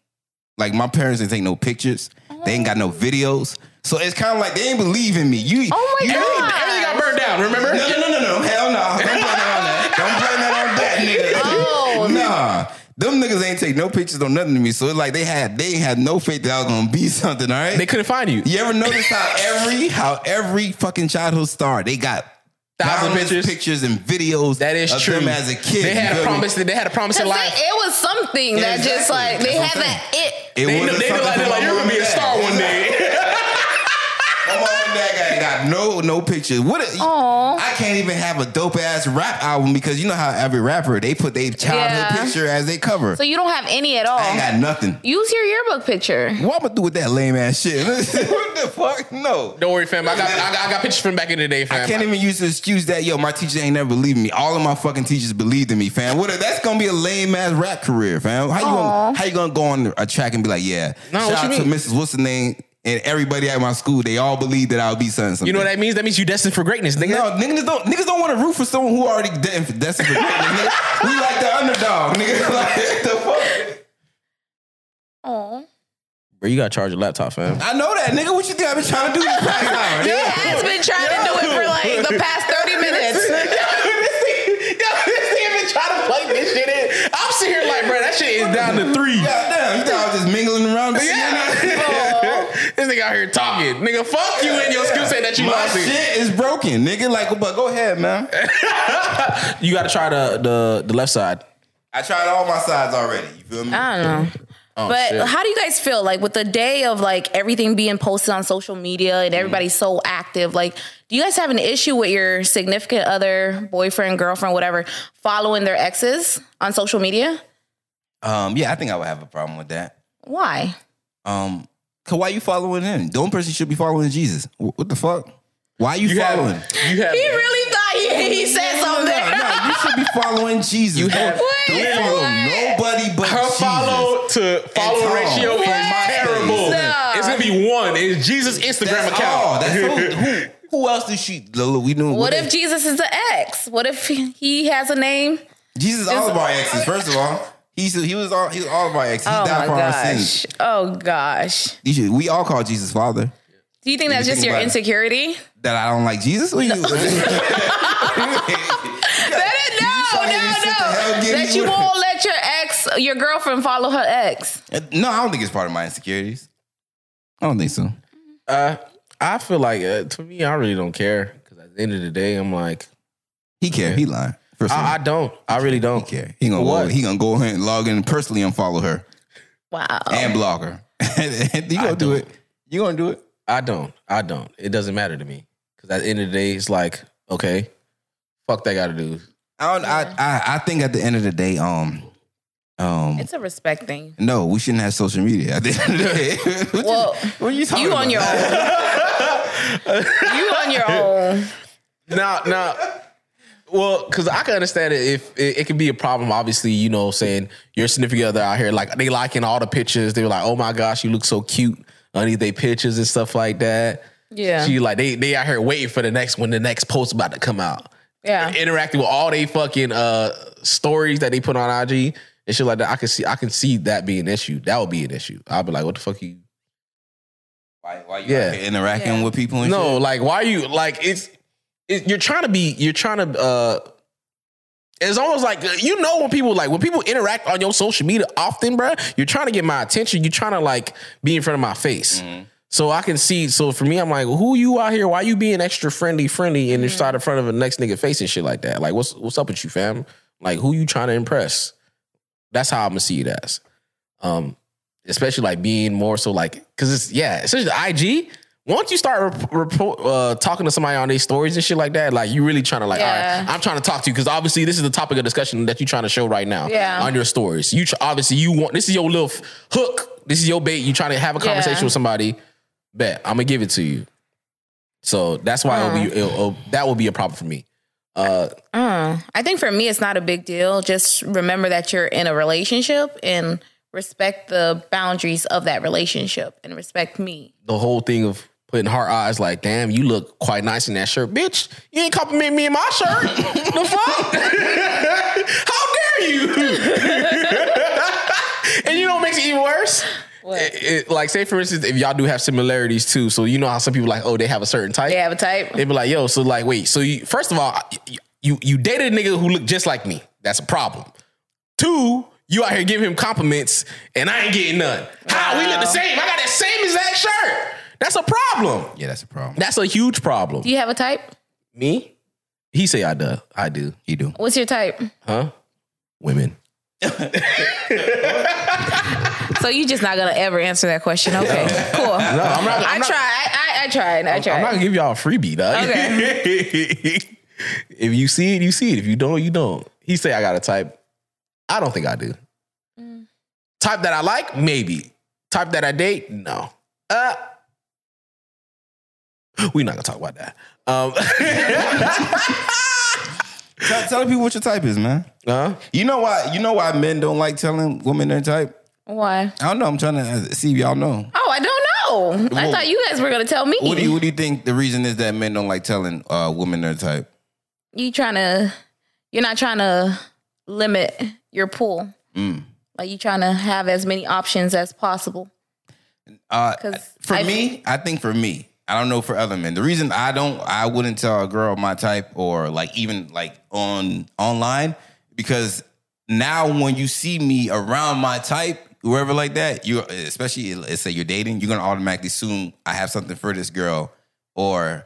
Like my parents didn't take no pictures. They ain't got no videos. So it's kind of like they ain't believe in me. You, oh my you, god, everything, everything got burned down. Remember? No, no, no, no, no. Hell no. Don't blame that on that. Don't blame that on that, nigga. Oh, nah. Them niggas ain't take no pictures on nothing to me. So it's like they had they had no faith that I was gonna be something. All right. They couldn't find you. You ever notice how every how every fucking childhood star they got. Thousand pictures. pictures and videos that is of true. Them as a kid. They had a promise. They had a promise in life. They, it was something yeah, that exactly. just like they That's had that it. It they was they like they're like you're gonna be a star one day. My mom and dad got no no pictures. What? A, I can't even have a dope ass rap album because you know how every rapper they put their childhood yeah. picture as they cover. So you don't have any at all. I ain't got nothing. Use your yearbook picture. What I'ma do with that lame ass shit? What the fuck? No. Don't worry, fam. I got, I got I got pictures from back in the day, fam. I can't even use the excuse that yo my teacher ain't never believed in me. All of my fucking teachers believed in me, fam. What? A, that's gonna be a lame ass rap career, fam. How you gonna, how you gonna go on a track and be like yeah? No, shout out mean? to Missus What's the name? And everybody at my school, they all believe that I'll be something, something. You know what that means? That means you destined for greatness, nigga. No, niggas don't niggas don't want to root for someone who already de- destined for greatness, nigga. We like the underdog, nigga. Like, what the fuck? Aw. Bro, you gotta charge your laptop, fam. I know that, nigga. What you think I've been trying to do this past hour? He has been trying yo. to do it for like the past thirty minutes. Yo, this nigga been trying to plug this shit in. I'm sitting here like, bro, that shit is down to three. Yeah, damn. You thought I was just mingling around? Yeah. This nigga out here talking. Nigga, fuck you and your skill set that you My lost. My shit is broken, nigga. Like, but go ahead, man. You gotta try the, the the left side. I tried all my sides already. You feel me? I don't know. Oh, but shit. How do you guys feel? Like, with the day of, like, everything being posted on social media and everybody's mm. so active, like, do you guys have an issue with your significant other, boyfriend, girlfriend, whatever, following their exes on social media? Um, yeah, I think I would have a problem with that. Why? Um... Cause why you following him? The only person should be following Jesus. What the fuck? Why are you, you following? Have, you have, he really thought he, he said something. No, no, no, you should be following Jesus. You have, don't don't follow nobody but her Jesus. Her follow to follow ratio is terrible. No. It's gonna be one. It's Jesus' Instagram That's account. All. That's who, who, who else did she? Lulu, we knew. What, what if is. Jesus is the ex? What if he has a name? Jesus is all of our exes. First of all. He he was all he was all of our exes. Oh my gosh! Oh gosh! We all call Jesus Father. Do you think that's just your insecurity? That I don't like Jesus? No, no, no, no. That you won't let your ex, your girlfriend, follow her ex. No, I don't think it's part of my insecurities. I don't think so. Uh, I feel like uh, to me, I really don't care because at the end of the day, I'm like, he care, he lying. I, I don't. I really don't he care. He gonna go, he gonna go ahead and log in and personally unfollow her. Wow. And block her. You gonna do it? You gonna do it? I don't. I don't. It doesn't matter to me because at the end of the day, it's like, okay, fuck that gotta do. I don't. Yeah. I, I I think at the end of the day, um, um, it's a respect thing. No, we shouldn't have social media at the end of the day. What well, you, what are you talking? You about? On your own. You on your own. No, no. Well, because I can understand it if it, it can be a problem, obviously, you know, saying your significant other out here, like they liking all the pictures. They were like, oh my gosh, you look so cute underneath their pictures and stuff like that. Yeah. She like, they they out here waiting for the next one, the next post about to come out. Yeah. And interacting with all they fucking uh, stories that they put on I G and shit like that. I can see I can see that being an issue. That would be an issue. I'd be like, what the fuck are you? Why, why you yeah. interacting yeah. with people and no, shit? Like, why are you, like, it's, It, you're trying to be, you're trying to, uh, it's almost like, you know, when people like, when people interact on your social media often, bro, you're trying to get my attention. You're trying to like be in front of my face. Mm-hmm. So I can see. So for me, I'm like, who you out here? Why you being extra friendly, friendly and mm-hmm. you're in front of the next nigga face and shit like that? Like, what's, what's up with you, fam? Like, who you trying to impress? That's how I'm gonna see it as. Um, especially like being more so like, cause it's, yeah, especially the I G. Once you start rep- report, uh, talking to somebody on their stories and shit like that, like you really trying to like, yeah. all right, I'm trying to talk to you because obviously this is the topic of discussion that you're trying to show right now yeah. on your stories. You tr- obviously you want this is your little f- hook, this is your bait. You trying to have a conversation yeah. with somebody, bet I'm gonna give it to you. So that's why uh-huh. it'll be, it'll, it'll, that would be a problem for me. Uh, uh, I think for me it's not a big deal. Just remember that you're in a relationship and respect the boundaries of that relationship and respect me. The whole thing of putting hard eyes like, damn, you look quite nice in that shirt. Bitch, you ain't compliment me in my shirt. The fuck? How dare you? And you know what makes it even worse? What? It, it, like, say, for instance, if y'all do have similarities, too. So, you know how some people like, oh, they have a certain type? They have a type. They be like, yo, so, like, wait. So, you, first of all, you, you dated a nigga who looked just like me. That's a problem. Two, you out here giving him compliments, and I ain't getting none. Wow. How? We look the same. I got that same exact shirt. That's a problem. Yeah, that's a problem. That's a huge problem. Do you have a type? Me? He say I do. I do. You do. What's your type? Huh? Women. So you just not gonna ever answer that question? Okay, no. Cool. No, I'm not. I'm I not, tried. I, I, I tried. I tried. I'm not gonna give y'all a freebie, dog. Okay. If you see it, you see it. If you don't, you don't. He say I got a type. I don't think I do. Mm. Type that I like, maybe. Type that I date, no. Uh. We're not going to talk about that. Um. tell, tell people what your type is, man. Uh-huh. You know why You know why men don't like telling women their type? Why? I don't know. I'm trying to see if y'all know. Oh, I don't know. Well, I thought you guys were going to tell me. What do, you, what do you think the reason is that men don't like telling uh, women their type? You trying to, you're not trying to limit your pool. Mm. Like you trying to have as many options as possible. Uh, for I, me, I think for me. I don't know for other men. The reason I don't, I wouldn't tell a girl my type or like even like on online because now when you see me around my type, whoever like that, you especially let's say you're dating, you're gonna automatically assume I have something for this girl or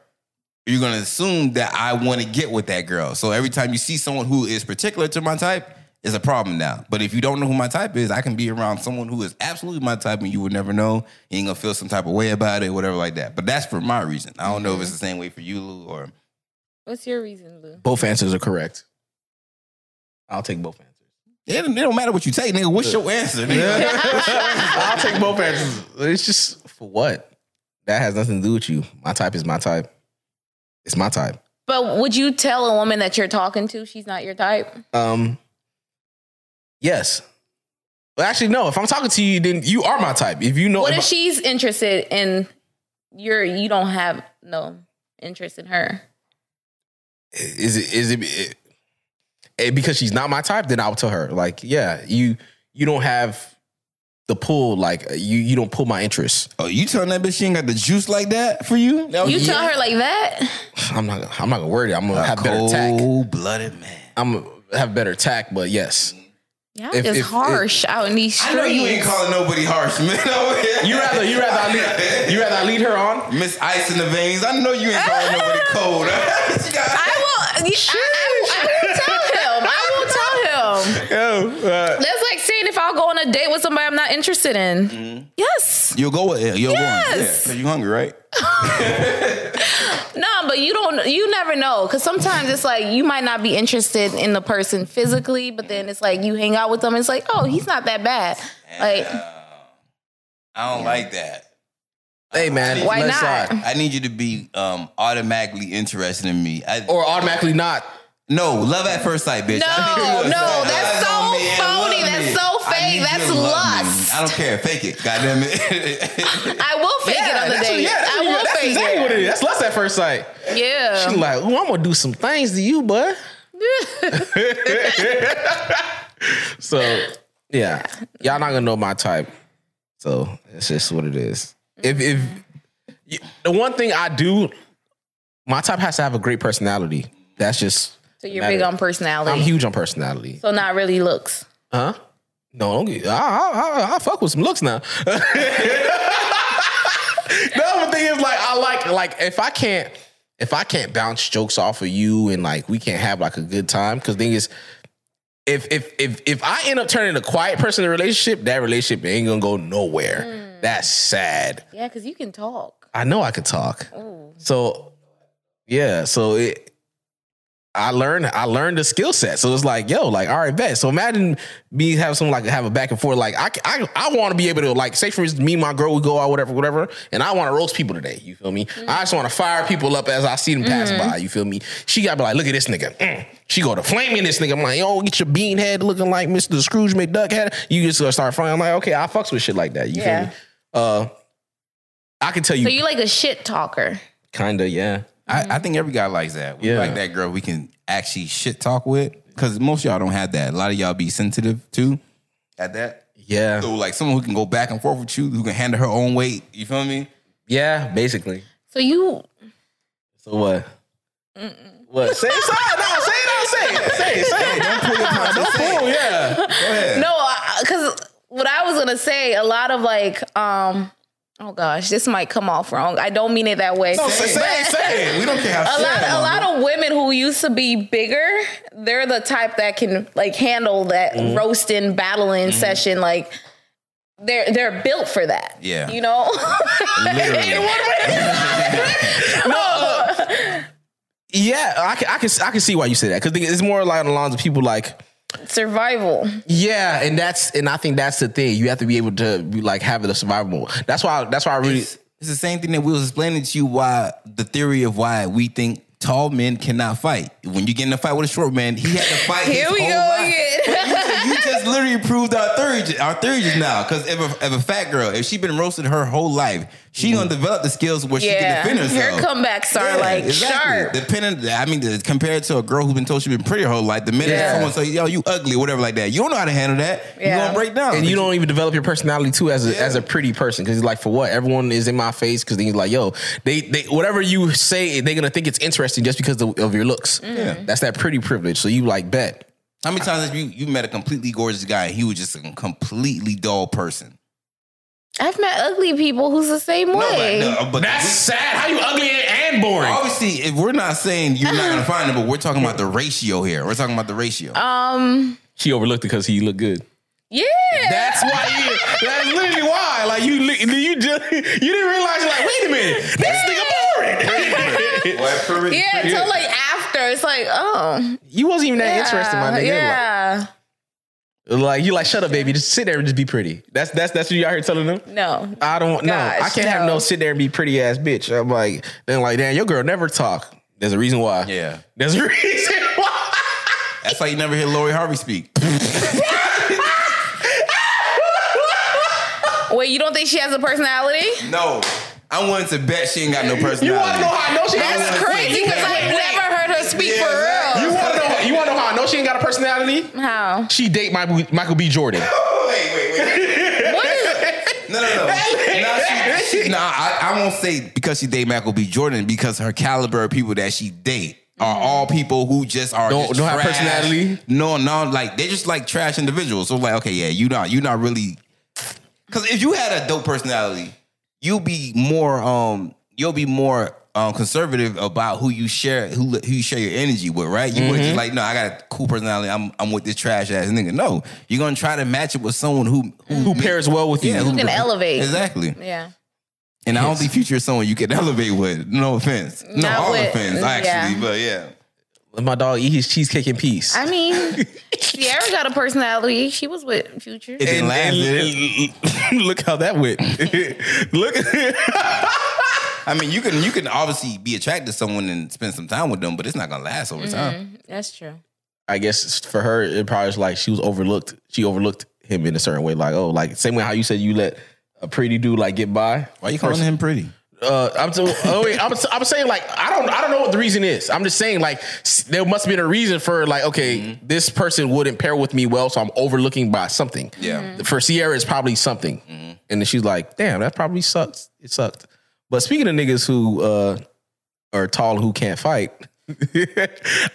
you're gonna assume that I want to get with that girl. So every time you see someone who is particular to my type, it's a problem now. But if you don't know who my type is, I can be around someone who is absolutely my type and you would never know. You ain't gonna feel some type of way about it, whatever like that. But that's for my reason. I don't mm-hmm. know if it's the same way for you, Lou, or... What's your reason, Lou? Both answers are correct. I'll take both answers. It, it don't matter what you take, nigga. What's your answer, nigga? Yeah. I'll take both answers. It's just for what? That has nothing to do with you. My type is my type. It's my type. But would you tell a woman that you're talking to she's not your type? Um, yes. Well, actually, no. If I'm talking to you, then you are my type. If you know, what if, if I, she's interested in your, you don't have no interest in her. Is it? Is it? it Because she's not my type, then I'll tell her, like, yeah, you you don't have the pull, like, you you don't pull my interest. Oh, you telling that bitch she ain't got the juice like that for you? No, you yeah. tell her like that? I'm not I'm not gonna word it. I'm gonna a have better tact. Cold-blooded man. I'm gonna have better tact, but yes. Yeah, I'm if, just if, harsh if, out in these streets. I know you ain't calling nobody harsh, man. you rather you rather I lead, you rather I lead her on? Miss Ice in the veins. I know you ain't calling nobody cold. I will. Sure. I, I, I will tell Yo, uh, that's like saying if I'll go on a date with somebody I'm not interested in. Mm-hmm. Yes. You'll go with it. You'll yes. go. Yes. Yeah, you hungry, right? No, but you don't, you never know. Because sometimes it's like you might not be interested in the person physically, but then it's like you hang out with them and it's like, oh, he's not that bad. Like, uh, I don't yeah. like that. Hey, man. Why not? Side. I need you to be um, automatically interested in me. I, or automatically not. No, love at first sight, bitch. No, no, that's so phony. That's so fake. That's lust. I don't care. Fake it. God damn it. I will fake it on the day. I will fake it. That's lust at first sight. Yeah. She's like, ooh, I'm going to do some things to you, bud. So, yeah. Y'all not going to know my type. So, it's just what it is. If, if the one thing I do, my type has to have a great personality. That's just... So you're big on personality. I'm huge on personality. So not really looks. Huh? No, don't get. I I, I, I fuck with some looks now. The other thing is like I like like if I can't if I can't bounce jokes off of you and like we can't have like a good time, because thing is if if if if I end up turning a quiet person in a relationship, that relationship ain't gonna go nowhere. Mm. That's sad. Yeah, because you can talk. I know I can talk. Ooh. So yeah, so it. I learned I learned the skill set. So it's like, yo, like, all right, bet. So imagine me having someone like have a back and forth. Like, I, I, I want to be able to, like, say for instance, me and my girl, we go out, whatever, whatever. And I want to roast people today. You feel me? Mm-hmm. I just want to fire people up as I see them pass mm-hmm. by. You feel me? She got to be like, look at this nigga. Mm. She go to flaming this nigga. I'm like, yo, get your bean head looking like Mister Scrooge McDuck head. You just going to start flying. I'm like, okay, I fucks with shit like that. You yeah. feel me? Uh, I can tell you. So you like a shit talker. Kind of, yeah. I, I think every guy likes that. We yeah. like that girl we can actually shit talk with. Because most of y'all don't have that. A lot of y'all be sensitive too at that. Yeah. So like someone who can go back and forth with you, who can handle her own weight. You feel me? Yeah, basically. So you. So what? Mm-mm. What? Say it. No, say it. Don't say it. Say it. Say it. Don't pull it. Don't pull. Yeah. Go ahead. No, because what I was going to say, a lot of like. um Oh gosh, this might come off wrong. I don't mean it that way. No, say, say, say. We don't care how a lot, a lot of women who used to be bigger, they're the type that can like handle that mm-hmm. roasting, battling mm-hmm. session. Like they're they're built for that. Yeah, you know. Literally. No, uh, yeah, I can I can I can see why you say that, because it's more like on the lines of people like. Survival. Yeah, and that's and I think that's the thing. You have to be able to be like have it a survival. That's why that's why I really it's, it's the same thing that we was explaining to you, why the theory of why we think tall men cannot fight. When you get in a fight with a short man, he had to fight. Here his we whole go life. Again. You, just, you just literally proved our theory our theory just now. Cause if a, if a fat girl, if she been roasted her whole life, she mm. gonna develop the skills where yeah. she can defend herself. Her comebacks are yeah, like exactly. sharp. Depending, I mean, the, compared to a girl who's been told she's been pretty her whole life, the minute yeah. someone says, "Yo, you ugly," whatever like that, you don't know how to handle that. Yeah. You gonna break down, and you don't even develop your personality too as a, yeah. as a pretty person. Because like, for what? Everyone is in my face. Because then you're like, "Yo, they they whatever you say, they're gonna think it's interesting just because of, of your looks." Yeah. That's that pretty privilege. So you like bet. How many times have you you met a completely gorgeous guy and he was just a completely dull person? I've met ugly people who's the same way. No, but, no, but that's we, sad. How you ugly and boring? Obviously, if we're not saying you're not gonna find it, but we're talking about the ratio here. We're talking about the ratio. Um, she overlooked it because he looked good. Yeah, that's why. You, that's literally why. Like you, you just you didn't realize. You're like, wait a minute, this nigga boring. Well, pretty, yeah, pretty. Until like after, it's like, oh, you wasn't even that yeah, interested, my nigga. Yeah. Like, Like, you like, shut up, baby. Just sit there and just be pretty. That's that's that's what you out here telling them? No. I don't know. I can't no. have no sit there and be pretty ass bitch. I'm like, then like, damn, your girl never talk. There's a reason why. Yeah. There's a reason why. That's why you never hear Lori Harvey speak. Wait, you don't think she has a personality? No. I wanted to bet she ain't got no personality. You want to know how I know she ain't got no personality? That's crazy because I've never heard her speak yeah, for real. You want to know, you want to know how I know she ain't got a personality? How? She date Michael, Michael B. Jordan. Wait, wait, wait. What is it? No, no, no. Nah, she, she, nah I, I won't say because she date Michael B. Jordan because her caliber of people that she date are all people who just are don't, just don't trash. Have personality? No, no. Like, they're just like trash individuals. So like, okay, yeah, you not, you not really... Because if you had a dope personality, you'll be more, um, you'll be more um, conservative about who you share, who, who you share your energy with, right? You mm-hmm. wouldn't just like, no, I got a cool personality. I'm, I'm with this trash ass nigga. No, you're gonna try to match it with someone who, who, who makes, pairs well with yeah, you, who, who can who, elevate. Exactly. Yeah. And yes. I don't think Future is someone you can elevate with. No offense. No, Not all with, offense actually, yeah. but yeah. Let my dog eat his cheesecake in peace. I mean, Sierra got a personality. She was with Future. It didn't last. Look how that went. Look. I mean, you can you can obviously be attracted to someone and spend some time with them, but it's not gonna last over mm-hmm. time. That's true. I guess for her, it probably was like she was overlooked. She overlooked him in a certain way. Like, oh, like same way how you said you let a pretty dude like get by. Why are you calling him pretty? Uh, I'm, to, oh wait, I'm, I'm saying like I don't I don't know what the reason is. I'm just saying like there must have been a reason for like okay mm-hmm. this person wouldn't pair with me well, so I'm overlooking by something. Yeah, mm-hmm. for Sierra it's probably something, mm-hmm. and then she's like, damn, that probably sucks. It sucked. But speaking of niggas who uh, are tall who can't fight,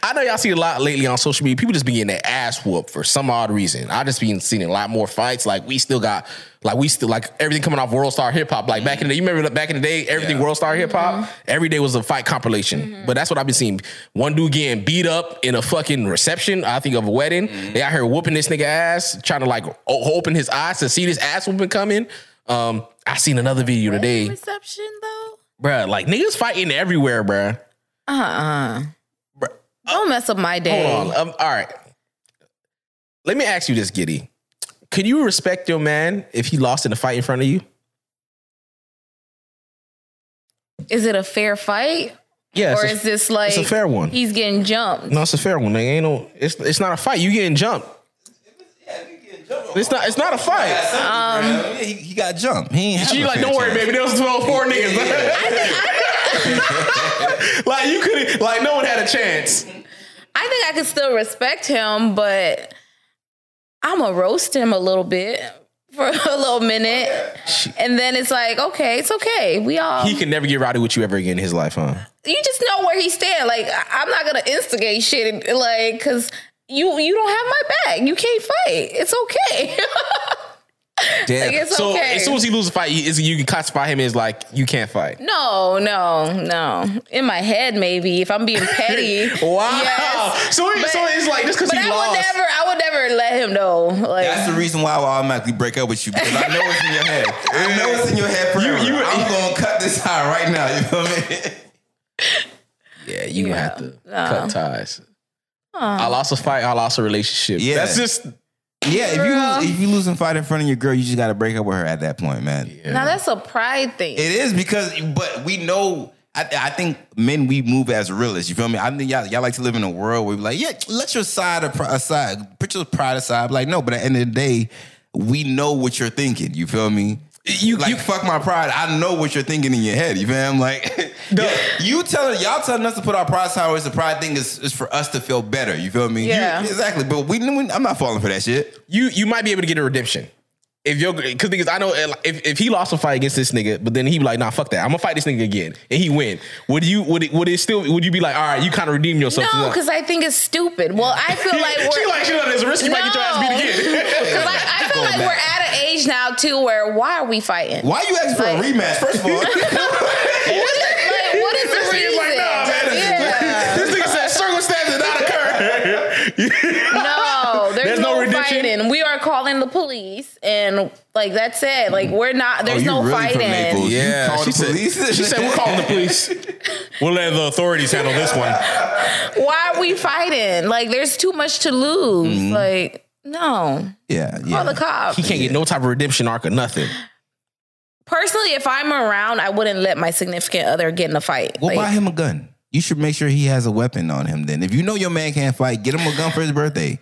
I know y'all see a lot lately on social media. People just be getting their ass whooped for some odd reason. I just been seeing a lot more fights. Like we still got, like we still like everything coming off World Star Hip Hop. Like mm-hmm. back in the day, you remember back in the day, everything yeah. World Star Hip Hop. Mm-hmm. Every day was a fight compilation. Mm-hmm. But that's what I've been seeing. One dude getting beat up in a fucking reception. I think of a wedding. Mm-hmm. They out here whooping this nigga ass, trying to like open his eyes to see this ass whooping coming. Um, I seen another video wedding today. Reception though, bruh, like niggas fighting everywhere, bruh. Uh-uh. Bruh. Don't mess up my day. Hold on. Um, all right. Let me ask you this, Giddy. Could you respect your man if he lost in a fight in front of you? Is it a fair fight? Yeah. Or a, is this like it's a fair one? He's getting jumped. No, it's a fair one. Like, ain't no, it's it's not a fight. You getting jumped. It's not. It's not a fight. Um, um he, he got jumped. He she like, don't worry, baby. There was twelve poor niggas. Yeah. I think, I like you could, like no one had a chance. I think I could still respect him, but I'm gonna roast him a little bit for a little minute, and then it's like, okay, it's okay. We all he can never get rowdy with you ever again in his life, huh? You just know where he stand. Like I'm not gonna instigate shit, like because you you don't have my back. You can't fight. It's okay. Damn. Like it's so okay. As soon as he loses a fight, you, you can classify him as like you can't fight. No, no, no. In my head, maybe if I'm being petty. Wow. Yes. So, but, so it's like just because he I lost. Would never, I would never let him know. Like, that's the reason why I will automatically break up with you because I know it's in your head. I know it's in your head. Forever. You, you, I'm gonna cut this tie right now. You know what I mean? Yeah, you yeah. have to uh, cut ties. Uh, I lost a fight. I lost a relationship. Yeah, that's just. Yeah, if you, if you lose and fight in front of your girl, you just got to break up with her at that point, man. Yeah. Now, that's a pride thing. It is because, but we know, I, I think men, we move as realists. You feel me? I think mean, y'all, y'all like to live in a world where we're like, yeah, let your side aside. Put your pride aside. Like, no, but at the end of the day, we know what you're thinking. You feel me? You, like, you fuck my pride. I know what you're thinking in your head. You feel me? Like, no. you telling y'all telling us to put our pride aside. The pride thing is, is for us to feel better. You feel me? Yeah, you, exactly. But we, we, I'm not falling for that shit. You, you might be able to get a redemption if you're because because I know if, if he lost a fight against this nigga, but then he be like, nah, fuck that. I'm gonna fight this nigga again, and he win. Would you would it, would it still would you be like, all right, you kind of redeem yourself? No, because I think it's stupid. Well, I feel like we're, she like she like it's a risk you no. might get your ass beat again. Because I, I feel like back. We're at age now too where why are we fighting? Why are you asking like, for a rematch? First of all, what, is, like, what is the reason? Like, nah, man, yeah. This nigga said circumstance did not occur. No, there's, there's no, no fighting. We are calling the police, and like that's it. Like we're not. There's oh, no really fighting. Yeah, she said. She said we're calling the police. We'll let the authorities handle this one. Why are we fighting? Like there's too much to lose. Mm-hmm. Like. No. Yeah, yeah. Call the cops. He can't yeah. get no type of redemption arc or nothing. Personally, if I'm around, I wouldn't let my significant other get in a fight. Well, like, buy him a gun. You should make sure he has a weapon on him then. If you know your man can't fight, get him a gun for his birthday.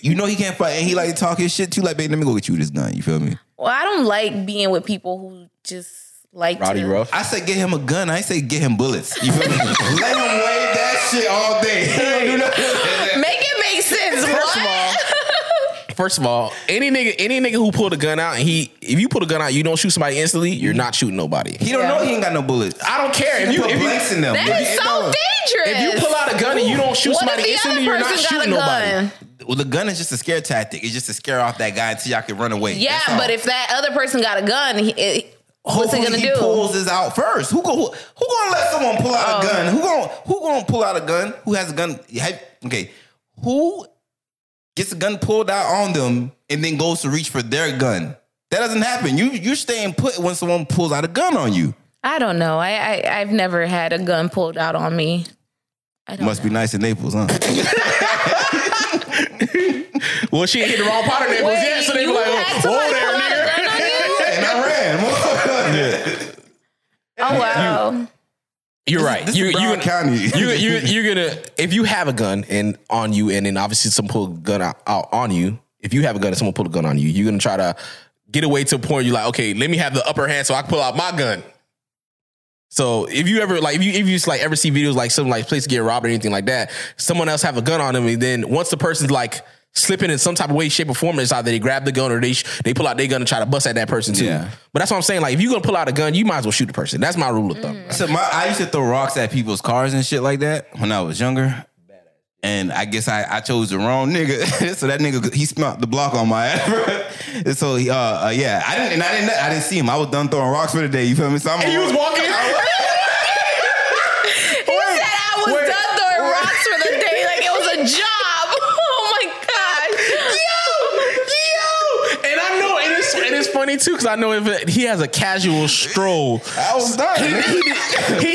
You know he can't fight and he like to talk his shit too. Like, babe, let me go get you this gun. You feel me? Well, I don't like being with people who just like Roddy to. Ruff. I said get him a gun. I say get him bullets. You feel me? Let him wave that shit all day. He don't do nothing. Make it make sense. First of all, First of all, any nigga, any nigga who pulled a gun out, and he, if you pull a gun out, you don't shoot somebody instantly. You're not shooting nobody. He don't yeah. know he ain't got no bullets. I don't care if you, if you in them. That is so dangerous. If you pull out a gun and you don't shoot what somebody instantly, you're not shooting nobody. Well, the gun is just a scare tactic. It's just to scare off that guy until y'all can run away. Yeah, but if that other person got a gun, he, it, what's he gonna he do? Who pulls this out first? Who go, who, who gonna let someone pull out oh. a gun? Who gonna who gonna pull out a gun? Who has a gun? Okay, who gets a gun pulled out on them and then goes to reach for their gun? That doesn't happen. You you're staying put when someone pulls out a gun on you. I don't know. I, I I've never had a gun pulled out on me. I don't Must know. Be nice in Naples, huh? Well, she hit the wrong pot in Naples. Wait, yeah, so they be like, "Whoa there, nigga!" And I ran. yeah. Oh wow. You, You're this right. Is, you, you, County. you you you're gonna if you have a gun and on you, and then obviously someone pull a gun out, out on you. If you have a gun and someone pull a gun on you, you're gonna try to get away to a point where you're like, okay, let me have the upper hand so I can pull out my gun. So if you ever like if you if you just like ever see videos like something like place get robbed or anything like that, someone else have a gun on them, and then once the person's like slipping in some type of way, shape, or form, it's either they grab the gun or they they pull out their gun and try to bust at that person too. Yeah. But that's what I'm saying. Like, if you're gonna pull out a gun, you might as well shoot the person. That's my rule of thumb. Mm. So my, I used to throw rocks at people's cars and shit like that when I was younger. And I guess I, I chose the wrong nigga. So that nigga, he smelt the block on my ass. And so he, uh, uh, yeah, I didn't and I didn't I didn't see him. I was done throwing rocks for the day. You feel me? So I'm and you was walking. He wait, said I was wait, done throwing wait. rocks for the day. Like it was a job. And it's funny too, because I know if it, he has a casual stroll. I was done. He, he,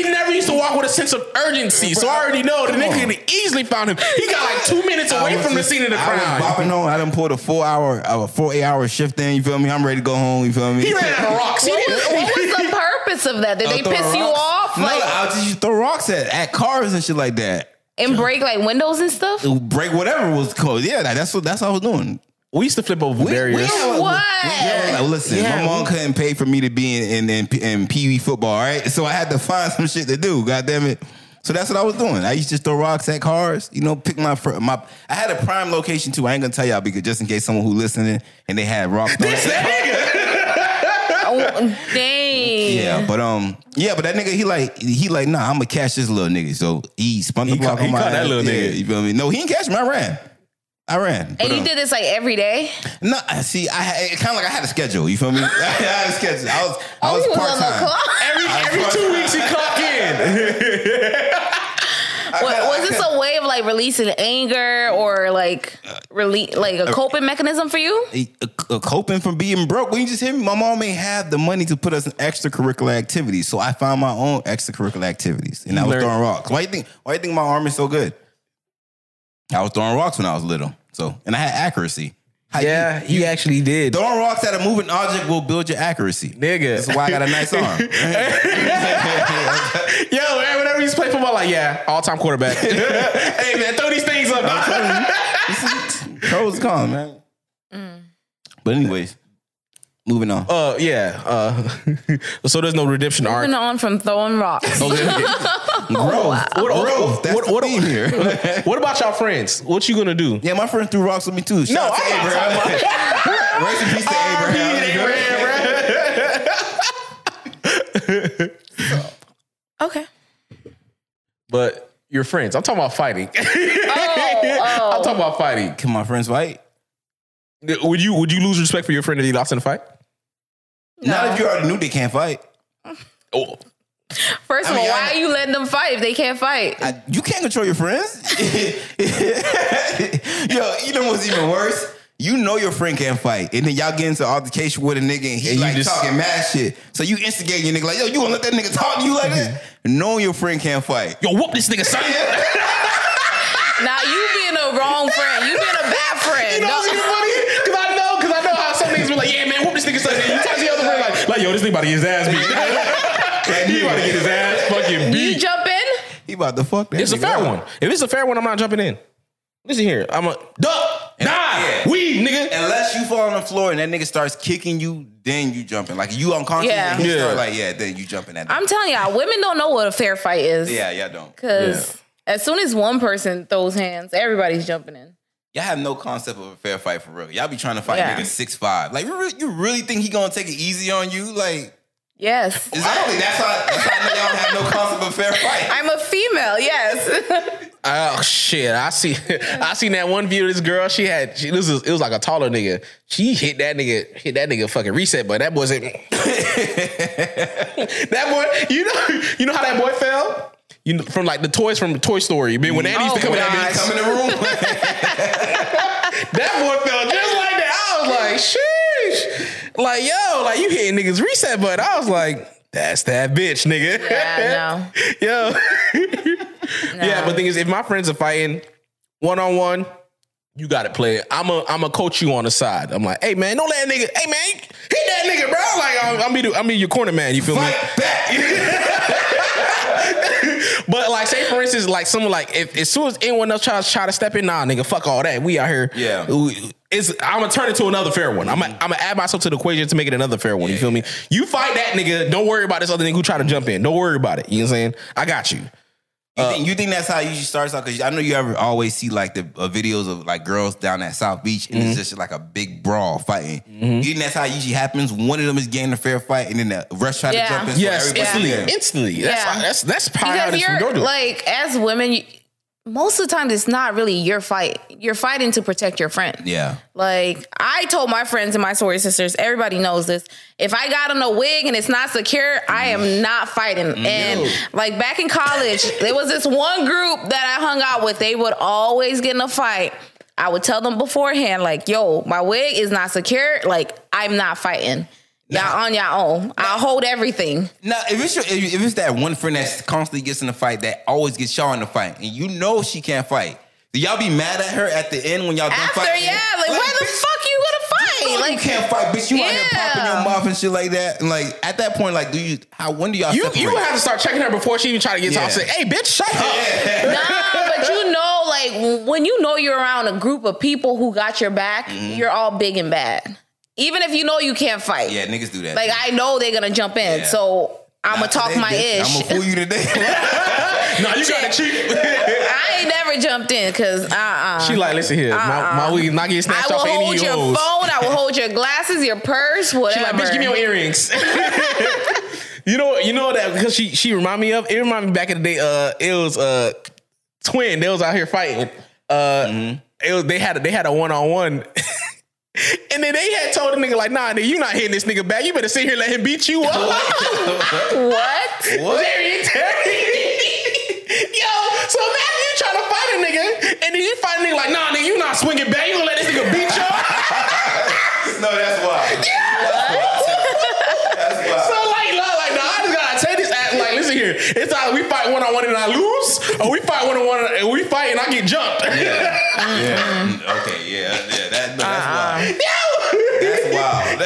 he never used to walk with a sense of urgency, so I already know the nigga could have easily found him. He got like two minutes away from just, the scene of the crime. I was bopping on. I done pulled a four hour, a four eight hour shift in. You feel me? I'm ready to go home. You feel me? He ran out of rocks. What was, what was the purpose of that? Did they piss rocks? you off? No, like, I just throw rocks at at cars and shit like that, and break like windows and stuff. Break whatever was closed. Yeah, that's what that's what I was doing. We used to flip over barriers. What? Like, listen, yeah. my mom couldn't pay for me to be in, in, in, in Pee-wee football, right? So I had to find some shit to do, God damn it. So that's what I was doing. I used to throw rocks at cars, you know, pick my... my. I had a prime location, too. I ain't going to tell y'all, because just in case someone who listening and they had rocks... This nigga! Dang. Yeah, but, um, yeah, but that nigga, he like, he like, nah, I'm going to catch this little nigga. So he spun the block on my... He caught that little yeah, nigga. You feel me? No, he didn't catch me. I ran. I ran. But, and you um, did this like every day? No, see, I it kind of like I had a schedule. You feel me? I had a schedule. I was, I oh, was part time. Every was every part-time. two weeks you clock in. What, was this a way of like releasing anger or like rele- like a coping mechanism for you? A, a, a coping from being broke. When you just hear me, my mom ain't have the money to put us in extracurricular activities, so I found my own extracurricular activities, and you I was learned. throwing rocks. Why you think? Why you think my arm is so good? I was throwing rocks when I was little, so and I had accuracy. How yeah, you, you, he actually did. Throwing rocks at a moving object will build your accuracy, nigga. That's why I got a nice arm. Yo, man, whenever you play football, like yeah, all time quarterback. Hey man, throw these things up. Pros con, man. Mm. But anyways, moving on. Uh, yeah. Uh, so there's no redemption moving arc. Moving on from throwing rocks. Growth. Wow. What, Growth. That's what, the what, theme here. What about y'all friends? What you gonna do? Yeah, my friend threw rocks with me too. Shout no, out to I'm Abraham. Not about- Rest in peace to Abraham. Abraham. Abraham. Okay. But your friends. I'm talking about fighting. Oh, oh. I'm talking about fighting. Can my friends fight? Would you would you lose respect for your friend if he lost in a fight? No. Not if you already knew they can't fight. Oh. First of all, I mean, why I, are you letting them fight if they can't fight? I, you can't control your friends. Yo, you know what's even worse? You know your friend can't fight, and then y'all get into altercation with a nigga, and he and like just, talking mad shit. So you instigate your nigga like, yo, you gonna let that nigga talk to you like that? Knowing your friend can't fight. Yo, whoop this nigga, son. Now you being a the wrong friend. You being a bad friend. You know what's funny? Because I know, because I know how some niggas be like, yeah, man, whoop this nigga. You talk to the other friend like, like, yo, this nigga about to get his ass beat. He about to get his ass fucking beat. You jump in? He about to fuck that. It's a fair one. If it's a fair one, I'm not jumping in. Listen here, I'm a duck, nah, yeah. weed, nigga. Unless you fall on the floor and that nigga starts kicking you, then you jumping. Like you unconscious, yeah. and he yeah. start like yeah, then you jumping at that. I'm telling y'all, women don't know what a fair fight is. Yeah, y'all don't. Because yeah. as soon as one person throws hands, everybody's jumping in. Y'all have no concept of a fair fight for real. Y'all be trying to fight yeah. niggas six five. Like you really think he gonna take it easy on you? Like. Yes. Is I don't think that's how, that's how y'all don't have no concept of fair fight. I'm a female, yes. Oh shit. I see I seen that one video of this girl. She had she this was it was like a taller nigga. She hit that nigga, hit that nigga fucking reset, but that boy said that boy, you know, you know how that boy fell? You know, from like the toys from Toy Story. Man, when Andy used to come in the room. That boy fell just like that. I was like, shit. Like, yo, like, you hitting niggas reset button. I was like, that's that bitch, nigga. Yeah, no. Yo. No. Yeah, but the thing is, if my friends are fighting one-on-one, you got to play it. I'm a, I'm a coach you on the side. I'm like, hey, man, don't let that nigga, hey, man, hit that nigga, bro. Like, I'm, I'm, be, the, I'm be your corner man, you feel Fight me? Fight back. But, like, say, for instance, like, someone like, if as soon as anyone else tries to try to step in, nah, nigga, fuck all that. We out here. Yeah. We, It's, I'm going to turn it to another fair one. I'm going to add myself to the equation to make it another fair one. You feel me? You fight that nigga. Don't worry about this other nigga who tried to jump in. Don't worry about it. You know what I'm saying? I got you. You, uh, think, you think that's how you start out? Because I know you ever always see like the uh, videos of like girls down at South Beach and mm-hmm. it's just like a big brawl fighting. Mm-hmm. You think that's how it usually happens? One of them is getting a fair fight and then the rest try yeah. to jump in. Yes, instantly. Yeah. Instantly. That's yeah. that's, that's probably how this goes. Like as women... You, most of the time, it's not really your fight. You're fighting to protect your friend. Yeah. Like, I told my friends and my sorority sisters, everybody knows this. If I got on a wig and it's not secure, I am not fighting. Mm-hmm. And, like, back in college, there was this one group that I hung out with. They would always get in a fight. I would tell them beforehand, like, yo, my wig is not secure. Like, I'm not fighting. Y'all nah. on y'all own. Nah. I'll hold everything. Now, nah, if it's your, if it's that one friend that constantly gets in a fight, that always gets y'all in a fight, and you know she can't fight, do y'all be mad at her at the end when y'all done fighting? After, yeah. Like, like why bitch, the fuck you gonna fight? You know like, you can't fight, bitch. You yeah. out here popping your mouth and shit like that. And, like, at that point, like, do you, how, when do y'all You, you have to start checking her before she even try to get yeah. off and say, hey, bitch, shut yeah. up. Nah, but you know, like, when you know you're around a group of people who got your back, mm-hmm. you're all big and bad. Even if you know you can't fight. Yeah, niggas do that. Like, I know they're going to jump in, yeah. so I'm going to talk my ish. I'm going to fool you today. Nah, you got to cheat. I ain't never jumped in, because, uh-uh. She like, listen here, uh-uh. my, my weed not getting snatched off any of I will hold your phone, I will hold your glasses, your purse, whatever. She like, bitch, give me your earrings. You know you know that, because she, she remind me of, it reminded me back in the day, uh, it was uh, twin, they was out here fighting. Uh, mm-hmm. it was, they had a, they had a one-on-one. And then they had told the nigga, like, nah, nigga, you not hitting this nigga back. You better sit here and let him beat you up. What? What? Terry, Terry. Yo, so imagine you trying to fight a nigga, and then you fight a nigga like, nah, nigga, you not swinging back. You gonna let this nigga beat you up? No, that's why. Yeah. What? That's why. So, like, look, like, nah, I just gotta take this ass. Like, listen here. It's either we fight one-on-one and I lose, or we fight one-on-one and we fight and I get jumped. Yeah. Yeah. Okay, yeah, yeah. That, no, that's uh-uh. wild. No! That's wild.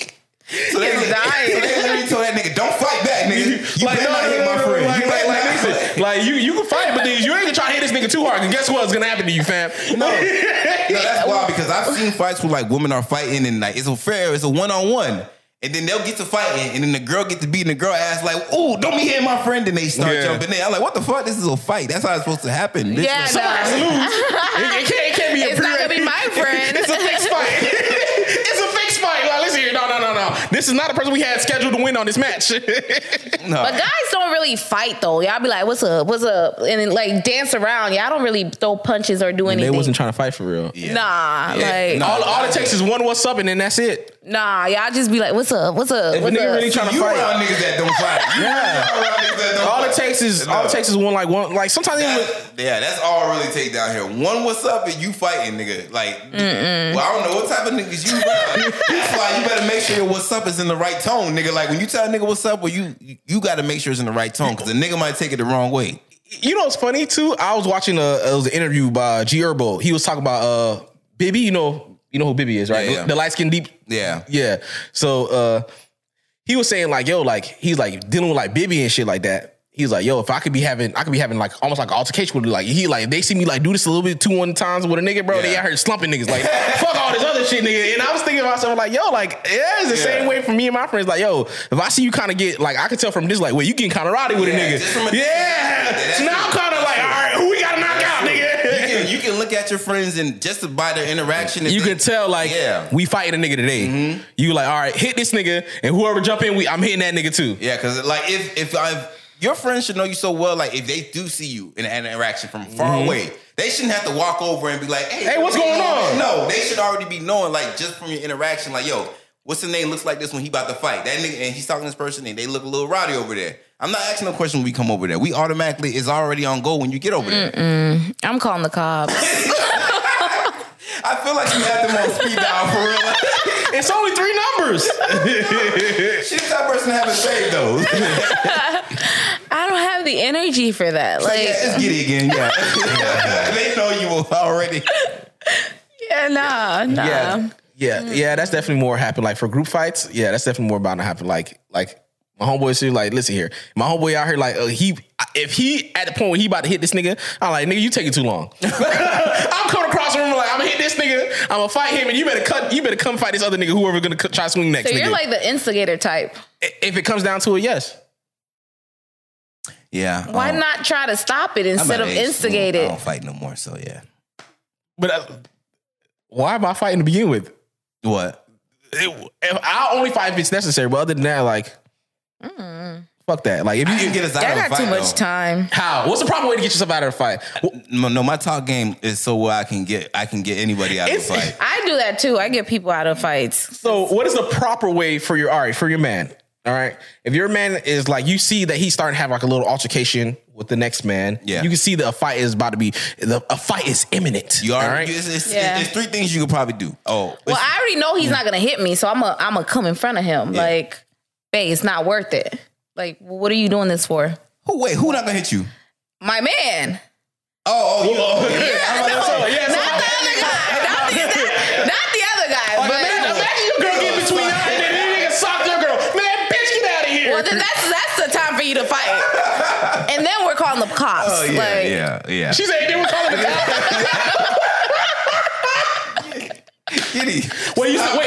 That's so they literally told that nigga, don't fight back, nigga. You like, better no, not no, hit no, my friend. Like, you like, like, listen, like, you, you can fight, but then you ain't gonna try to hit this nigga too hard, and guess what's gonna happen to you, fam? No. No, that's wild, because I've seen fights where, like, women are fighting, and, like, it's a fair, it's a one-on-one. And then they'll get to fighting, and then the girl get to beating the girl ass like, ooh, don't be hitting my friend. And they start yeah. jumping in. I'm like, what the fuck? This is a fight. That's how it's supposed to happen. This yeah, somebody's lose. It, it, can't, it can't be a It's pre- not going to be my friend. It's a fixed fight. It's a fixed fight. Like, listen here. No, no, no, no. This is not a person we had scheduled to win on this match. No. But guys don't really fight, though. Y'all be like, what's up? What's up? And then, like, dance around. Y'all don't really throw punches or do and anything. They wasn't trying to fight for real. Yeah. Nah. Yeah. Like, nah, all, all it takes is one what's up, and then that's it. Nah, y'all just be like, what's up? What's up? If what's a nigga up? Really trying to you fight, you around niggas that don't fight. Yeah, don't all fight. It takes is no. all it takes is one like one like sometimes. That's, even, yeah, that's all really take down here. One what's up and you fighting, nigga. Like, mm-mm. well, I don't know what type of niggas you around. That's why you better make sure your what's up is in the right tone, nigga. Like when you tell a nigga what's up, well, you you got to make sure it's in the right tone because the nigga might take it the wrong way. You know what's funny too? I was watching a, it was an interview by G Herbo. He was talking about uh Bibby. You know, you know who Bibby is, right? Yeah, yeah. The, the light skin deep. Yeah, yeah. So uh, he was saying like, yo, like he's like dealing with like Bibby and shit like that. He's like, yo, if I could be having, I could be having like almost like an altercation with like he like they see me like do this a little bit too one times with a nigga, bro. Yeah. They out here slumping niggas like fuck all this other shit, nigga. And I was thinking to myself like, yo, like yeah, it's the yeah. same way for me and my friends. Like, yo, if I see you kind of get like I could tell from this like, well, you getting kind of rowdy with yeah, a nigga. A yeah. Nigga. So now I'm kind of like, all right, who we got to knock out, nigga? You can, you can look at your friends and just by their interaction, you can tell like yeah. we fighting a nigga today. Mm-hmm. You like, all right, hit this nigga, and whoever jump in, we I'm hitting that nigga too. Yeah, because like if if I've your friends should know you so well, like, if they do see you in an interaction from far mm-hmm. away, they shouldn't have to walk over and be like, hey, hey what's going on? No, they should already be knowing, like, just from your interaction, like, yo, what's the name looks like this when he about to fight? That nigga, and he's talking to this person, and they look a little rowdy over there. I'm not asking no question when we come over there. We automatically, it's already on go when you get over there. Mm-mm. I'm calling the cops. I feel like you had them on speed dial, for real. It's only three numbers. She's that person having saved those. I don't have the energy for that. So like, yeah, it's Giddy again. Yeah, they know you already. Yeah, nah, nah. Yeah, yeah, mm. yeah. That's definitely more happen. Like for group fights, yeah, that's definitely more about to happen. Like, like my homeboy is like, listen here, my homeboy out here, like uh, he, if he at the point where he about to hit this nigga, I'm like, nigga, you taking too long. I'm coming across the room like I'm gonna hit this nigga, I'm gonna fight him, and you better cut, you better come fight this other nigga, whoever gonna try to swing next. So you're nigga. Like the instigator type. If it comes down to it, yes. Yeah. Why um, not try to stop it instead of instigate it? I don't fight no more, so yeah. But I, why am I fighting to begin with? What? It, if I only fight if it's necessary, but other than that, like, mm. fuck that. Like, if you can get us out of a fight, I got too much time. How? What's the proper way to get yourself out of a fight? Well, no, my talk game is so well I can get I can get anybody out of a fight. I do that too. I get people out of fights. So, what is the proper way for your all right for your man? All right. If your man is like, you see that he's starting to have like a little altercation with the next man. Yeah. You can see that a fight is about to be, the, a fight is imminent. You already, all right. It's, it's, yeah. it's, it's three things you could probably do. Oh. Well, I already know he's yeah. not going to hit me. So I'm going a, I'm a to come in front of him. Yeah. Like, babe, it's not worth it. Like, what are you doing this for? Who, wait, who not going to hit you? My man. Oh, oh, you, oh yeah. yeah, no, so, yeah so not the other guy. Not the, not, not the other guy. Oh, but man, imagine your girl get between us and then you nigga sock your girl. Well, then that's that's the time for you to fight, and then we're calling the cops. Oh yeah, like, yeah, yeah. She said, "Then we're calling the cops." Giddy. Well, you still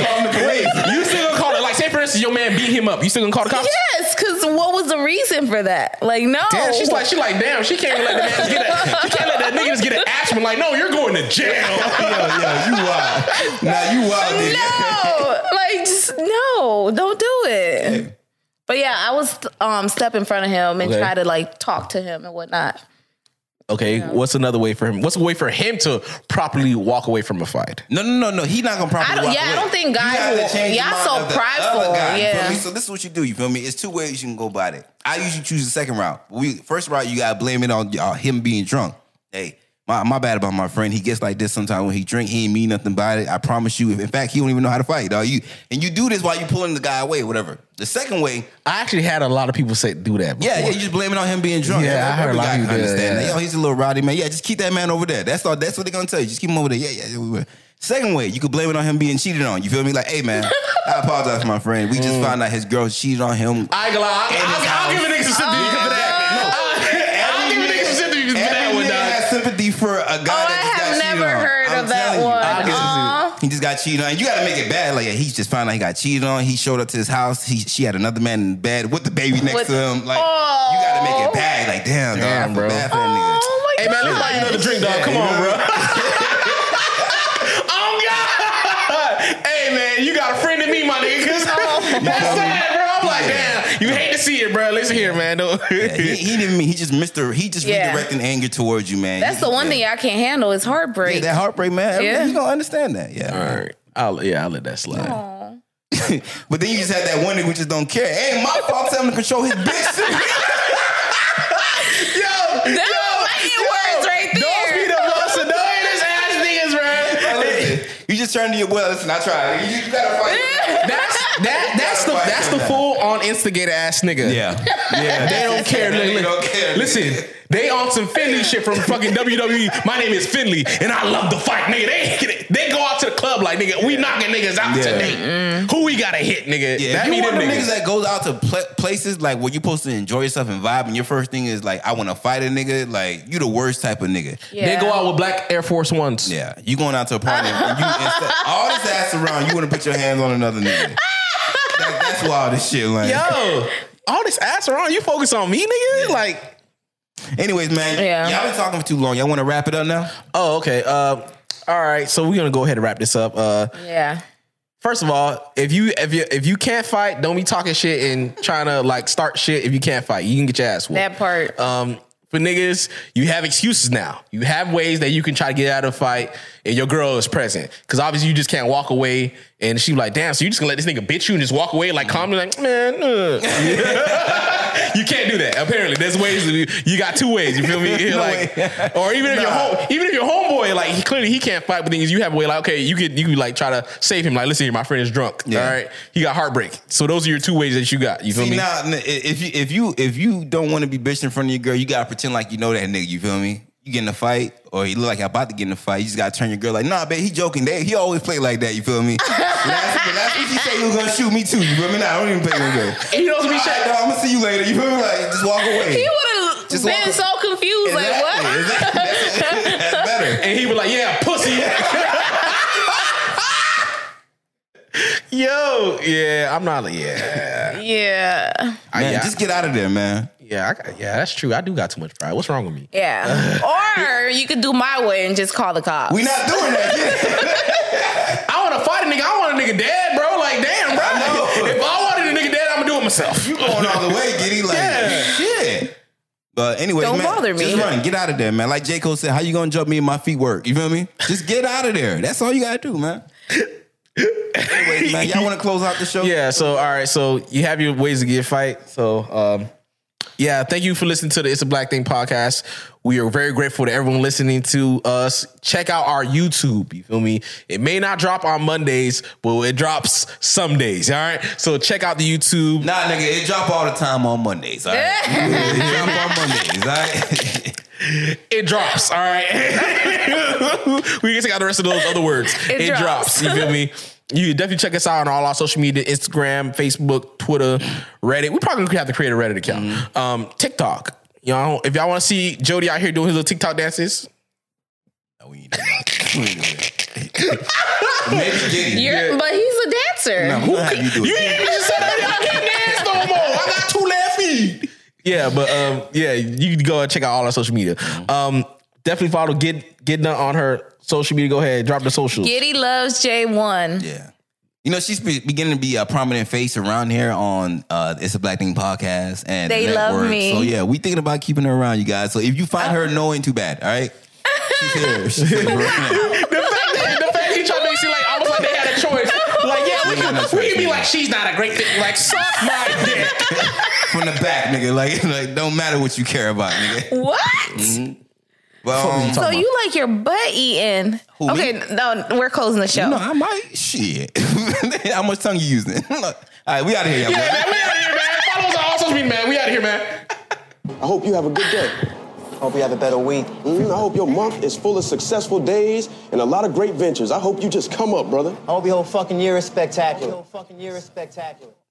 wait. You still gonna call it? Like, say for instance, your man beat him up. You still gonna call the cops? Yes, because what was the reason for that? Like, no. Damn, she's like, she like, damn, she can't let the man get that. She can't let that nigga just get an ass. Like, no, you're going to jail. yo, yo, you wild. Nah, you wild. Nigga. No, like, just no, don't do it. Hey. But yeah, I was um, step in front of him and okay. try to like talk to him and whatnot. Okay, yeah. What's another way for him? What's a way for him to properly walk away from a fight? No, no, no, no. He's not gonna properly. I don't, walk yeah, away. I don't think guys. Will, y'all so prideful. Guy, yeah. You feel me? So this is what you do. You feel me? It's two ways you can go about it. I usually choose the second route. We first route, you gotta blame it on uh, him being drunk. Hey, my my bad about my friend. He gets like this sometimes when he drink. He ain't mean nothing by it. I promise you. In fact, he don't even know how to fight. Dog. You and you do this while you pulling the guy away, whatever. The second way, I actually had a lot of people say do that. Before. Yeah, yeah. You just blaming on him being drunk. Yeah, yeah I heard a lot of people understand that. Yo, he's a little rowdy man. Yeah, just keep that man over there. That's all. That's what they're gonna tell you. Just keep him over there. Yeah, yeah. yeah we were. Second way, you could blame it on him being cheated on. You feel me? Like, hey, man, I apologize for my friend. We just mm. found out his girl cheated on him. I ain't gonna lie. I'll give a nigga some sympathy for that. I'll give a nigga some sympathy for that one. Sympathy for a guy oh, that just got cheated on. I have never heard I'm of that you, one. Uh-huh. He just got cheated on. And you got to make it bad. Like, yeah, he just found out he got cheated on. He showed up to his house. He, she had another man in bed with the baby next with, to him. Like, oh. you got to make it bad. Like, damn, damn dog, bro. Bad for that nigga. Oh, my hey, God. Man, let's buy you another drink, dog. Yeah, come on, bro. Oh, God. Hey, man, you got a friend in me, my nigga. Oh. That's sad, bro. I'm like, damn, you hate to see it, bro. Listen here, man. No. Yeah, he, he didn't mean. He just missed the. He just yeah. redirecting anger towards you, man. That's he the just, one yeah. thing y'all can't handle is heartbreak. Yeah, that heartbreak, man. Yeah. I mean, you don't understand that. Yeah. All right. I'll yeah, I'll let that slide. But then you just have that one nigga who just don't care. Hey, my fault. I'm to control his bitch. yo, no, yo, yo, words right there. Don't be the boss of knowing this ass niggas, bro. Listen, you just turn to your well. Listen, I tried. You, you gotta fight. That's that that's the that's the full on instigator ass nigga. Yeah, yeah. They don't care. They don't care. Listen. They on some Finley shit from fucking W W E. My name is Finley, and I love to fight, nigga. They they go out to the club like, nigga, we knocking niggas out yeah. today. Mm. Who we gotta hit, nigga? Yeah, that if you one of them niggas that goes out to pl- places like where you supposed to enjoy yourself and vibe, and your first thing is like, I want to fight a nigga. Like, you the worst type of nigga. Yeah. They go out with black Air Force Ones. Yeah, you going out to a party and you instead, all this ass around. You want to put your hands on another nigga. That, that's wild as shit, like. Yo, all this ass around. You focus on me, nigga. Yeah. Like. Anyways, man, yeah. y'all been talking for too long. Y'all want to wrap it up now? Oh, okay. Uh, all right. So we're gonna go ahead and wrap this up. Uh, yeah. First of all, if you if you if you can't fight, don't be talking shit and trying to like start shit. If you can't fight, you can get your ass whooped. That part. Um, for niggas, you have excuses now. You have ways that you can try to get out of a fight, and your girl is present because obviously you just can't walk away. And she like, damn. So you just gonna let this nigga bitch you and just walk away like calmly, like man. Uh. You can't do that. Apparently, there's ways. You, you got two ways. You feel me? You're like, or even if nah. your home, even if your homeboy, like, he, clearly he can't fight, but then you have a way. Like, okay, you could you could like try to save him. Like, listen, my friend is drunk. Yeah. All right, he got heartbreak. So those are your two ways that you got. You feel See, me? Now, if you if you if you don't want to be bitched in front of your girl, you gotta pretend like you know that nigga. You feel me? You get in a fight, or he look like you're about to get in a fight. You just gotta turn your girl like, nah, babe, he joking. They, he always play like that. You feel me? last, week, last week he said he was gonna shoot me too. You feel me? Nah, I don't even play no girl. He knows me. Shut down. I'm gonna see you later. You feel me? Like just walk away. He would have been away. So confused. Exactly. Like what? Exactly. That's, that's better. And he was like, yeah, pussy. Yo, yeah, I'm not. Yeah, yeah. Man, yeah. Just get out of there, man. Yeah, I, yeah, that's true. I do got too much pride. What's wrong with me? Yeah. Or you could do my way and just call the cops. We not doing that. Yeah. I want to fight a nigga. I want a nigga dead, bro. Like, damn, bro. I if I wanted a nigga dead, I'm going to do it myself. You going all the way, Giddy. Like, yeah. Shit. But anyways, don't man, bother me. Just run. Get out of there, man. Like J Cole said, how you going to jump me in my feet work? You feel me? Just get out of there. That's all you got to do, man. Anyways, man, y'all want to close out the show? Yeah, so, all right. So, you have your ways to get fight. So, um... yeah, thank you for listening to the It's a Black Thing podcast. We are very grateful to everyone listening to us. Check out our YouTube. You feel me? It may not drop on Mondays, but it drops some days. All right? So check out the YouTube. Nah, nigga, it drop all the time on Mondays. All right? It drop on Mondays. All right? It drops. All right? We can check out the rest of those other words. It, it drops. drops. You feel me? You can definitely check us out on all our social media, Instagram, Facebook, Twitter, Reddit. We probably have to create a Reddit account. Mm-hmm. Um, TikTok. You know, if y'all want to see Jody out here doing his little TikTok dances. No, we ain't doing that. But he's a dancer. No, who could, you, you ain't even just said that y'all can't dance no more. I got two left feet. Yeah, but um, yeah, you can go and check out all our social media. Mm-hmm. Um, definitely follow Get Get Done on her social media. Go ahead, drop the socials. Giddy loves J one. Yeah, you know she's be, beginning to be a prominent face around here on uh, It's a Black Thing podcast, and they the love me. So yeah, we thinking about keeping her around, you guys. So if you find oh. her, no, ain't too bad. All right, she's here. She's here right now. The fact that the fact he tried to make seem like almost like they had a choice. Like yeah, we can we can be like she's not a great thing. Like suck my dick from the back, nigga. Like like don't matter what you care about, nigga. What? Mm-hmm. Well, um, so you about? Like your butt eating? Who, okay, me? No, we're closing the show. No, I might shit. How much tongue you using? All right, we out of here, y'all. Yeah, man, we out of here, man. Follow us on all social media, man. We out of here, man. I hope you have a good day. I hope you have a better week. Mm, I hope your month is full of successful days and a lot of great ventures. I hope you just come up, brother. I hope your whole fucking year is spectacular. Your whole fucking year is spectacular.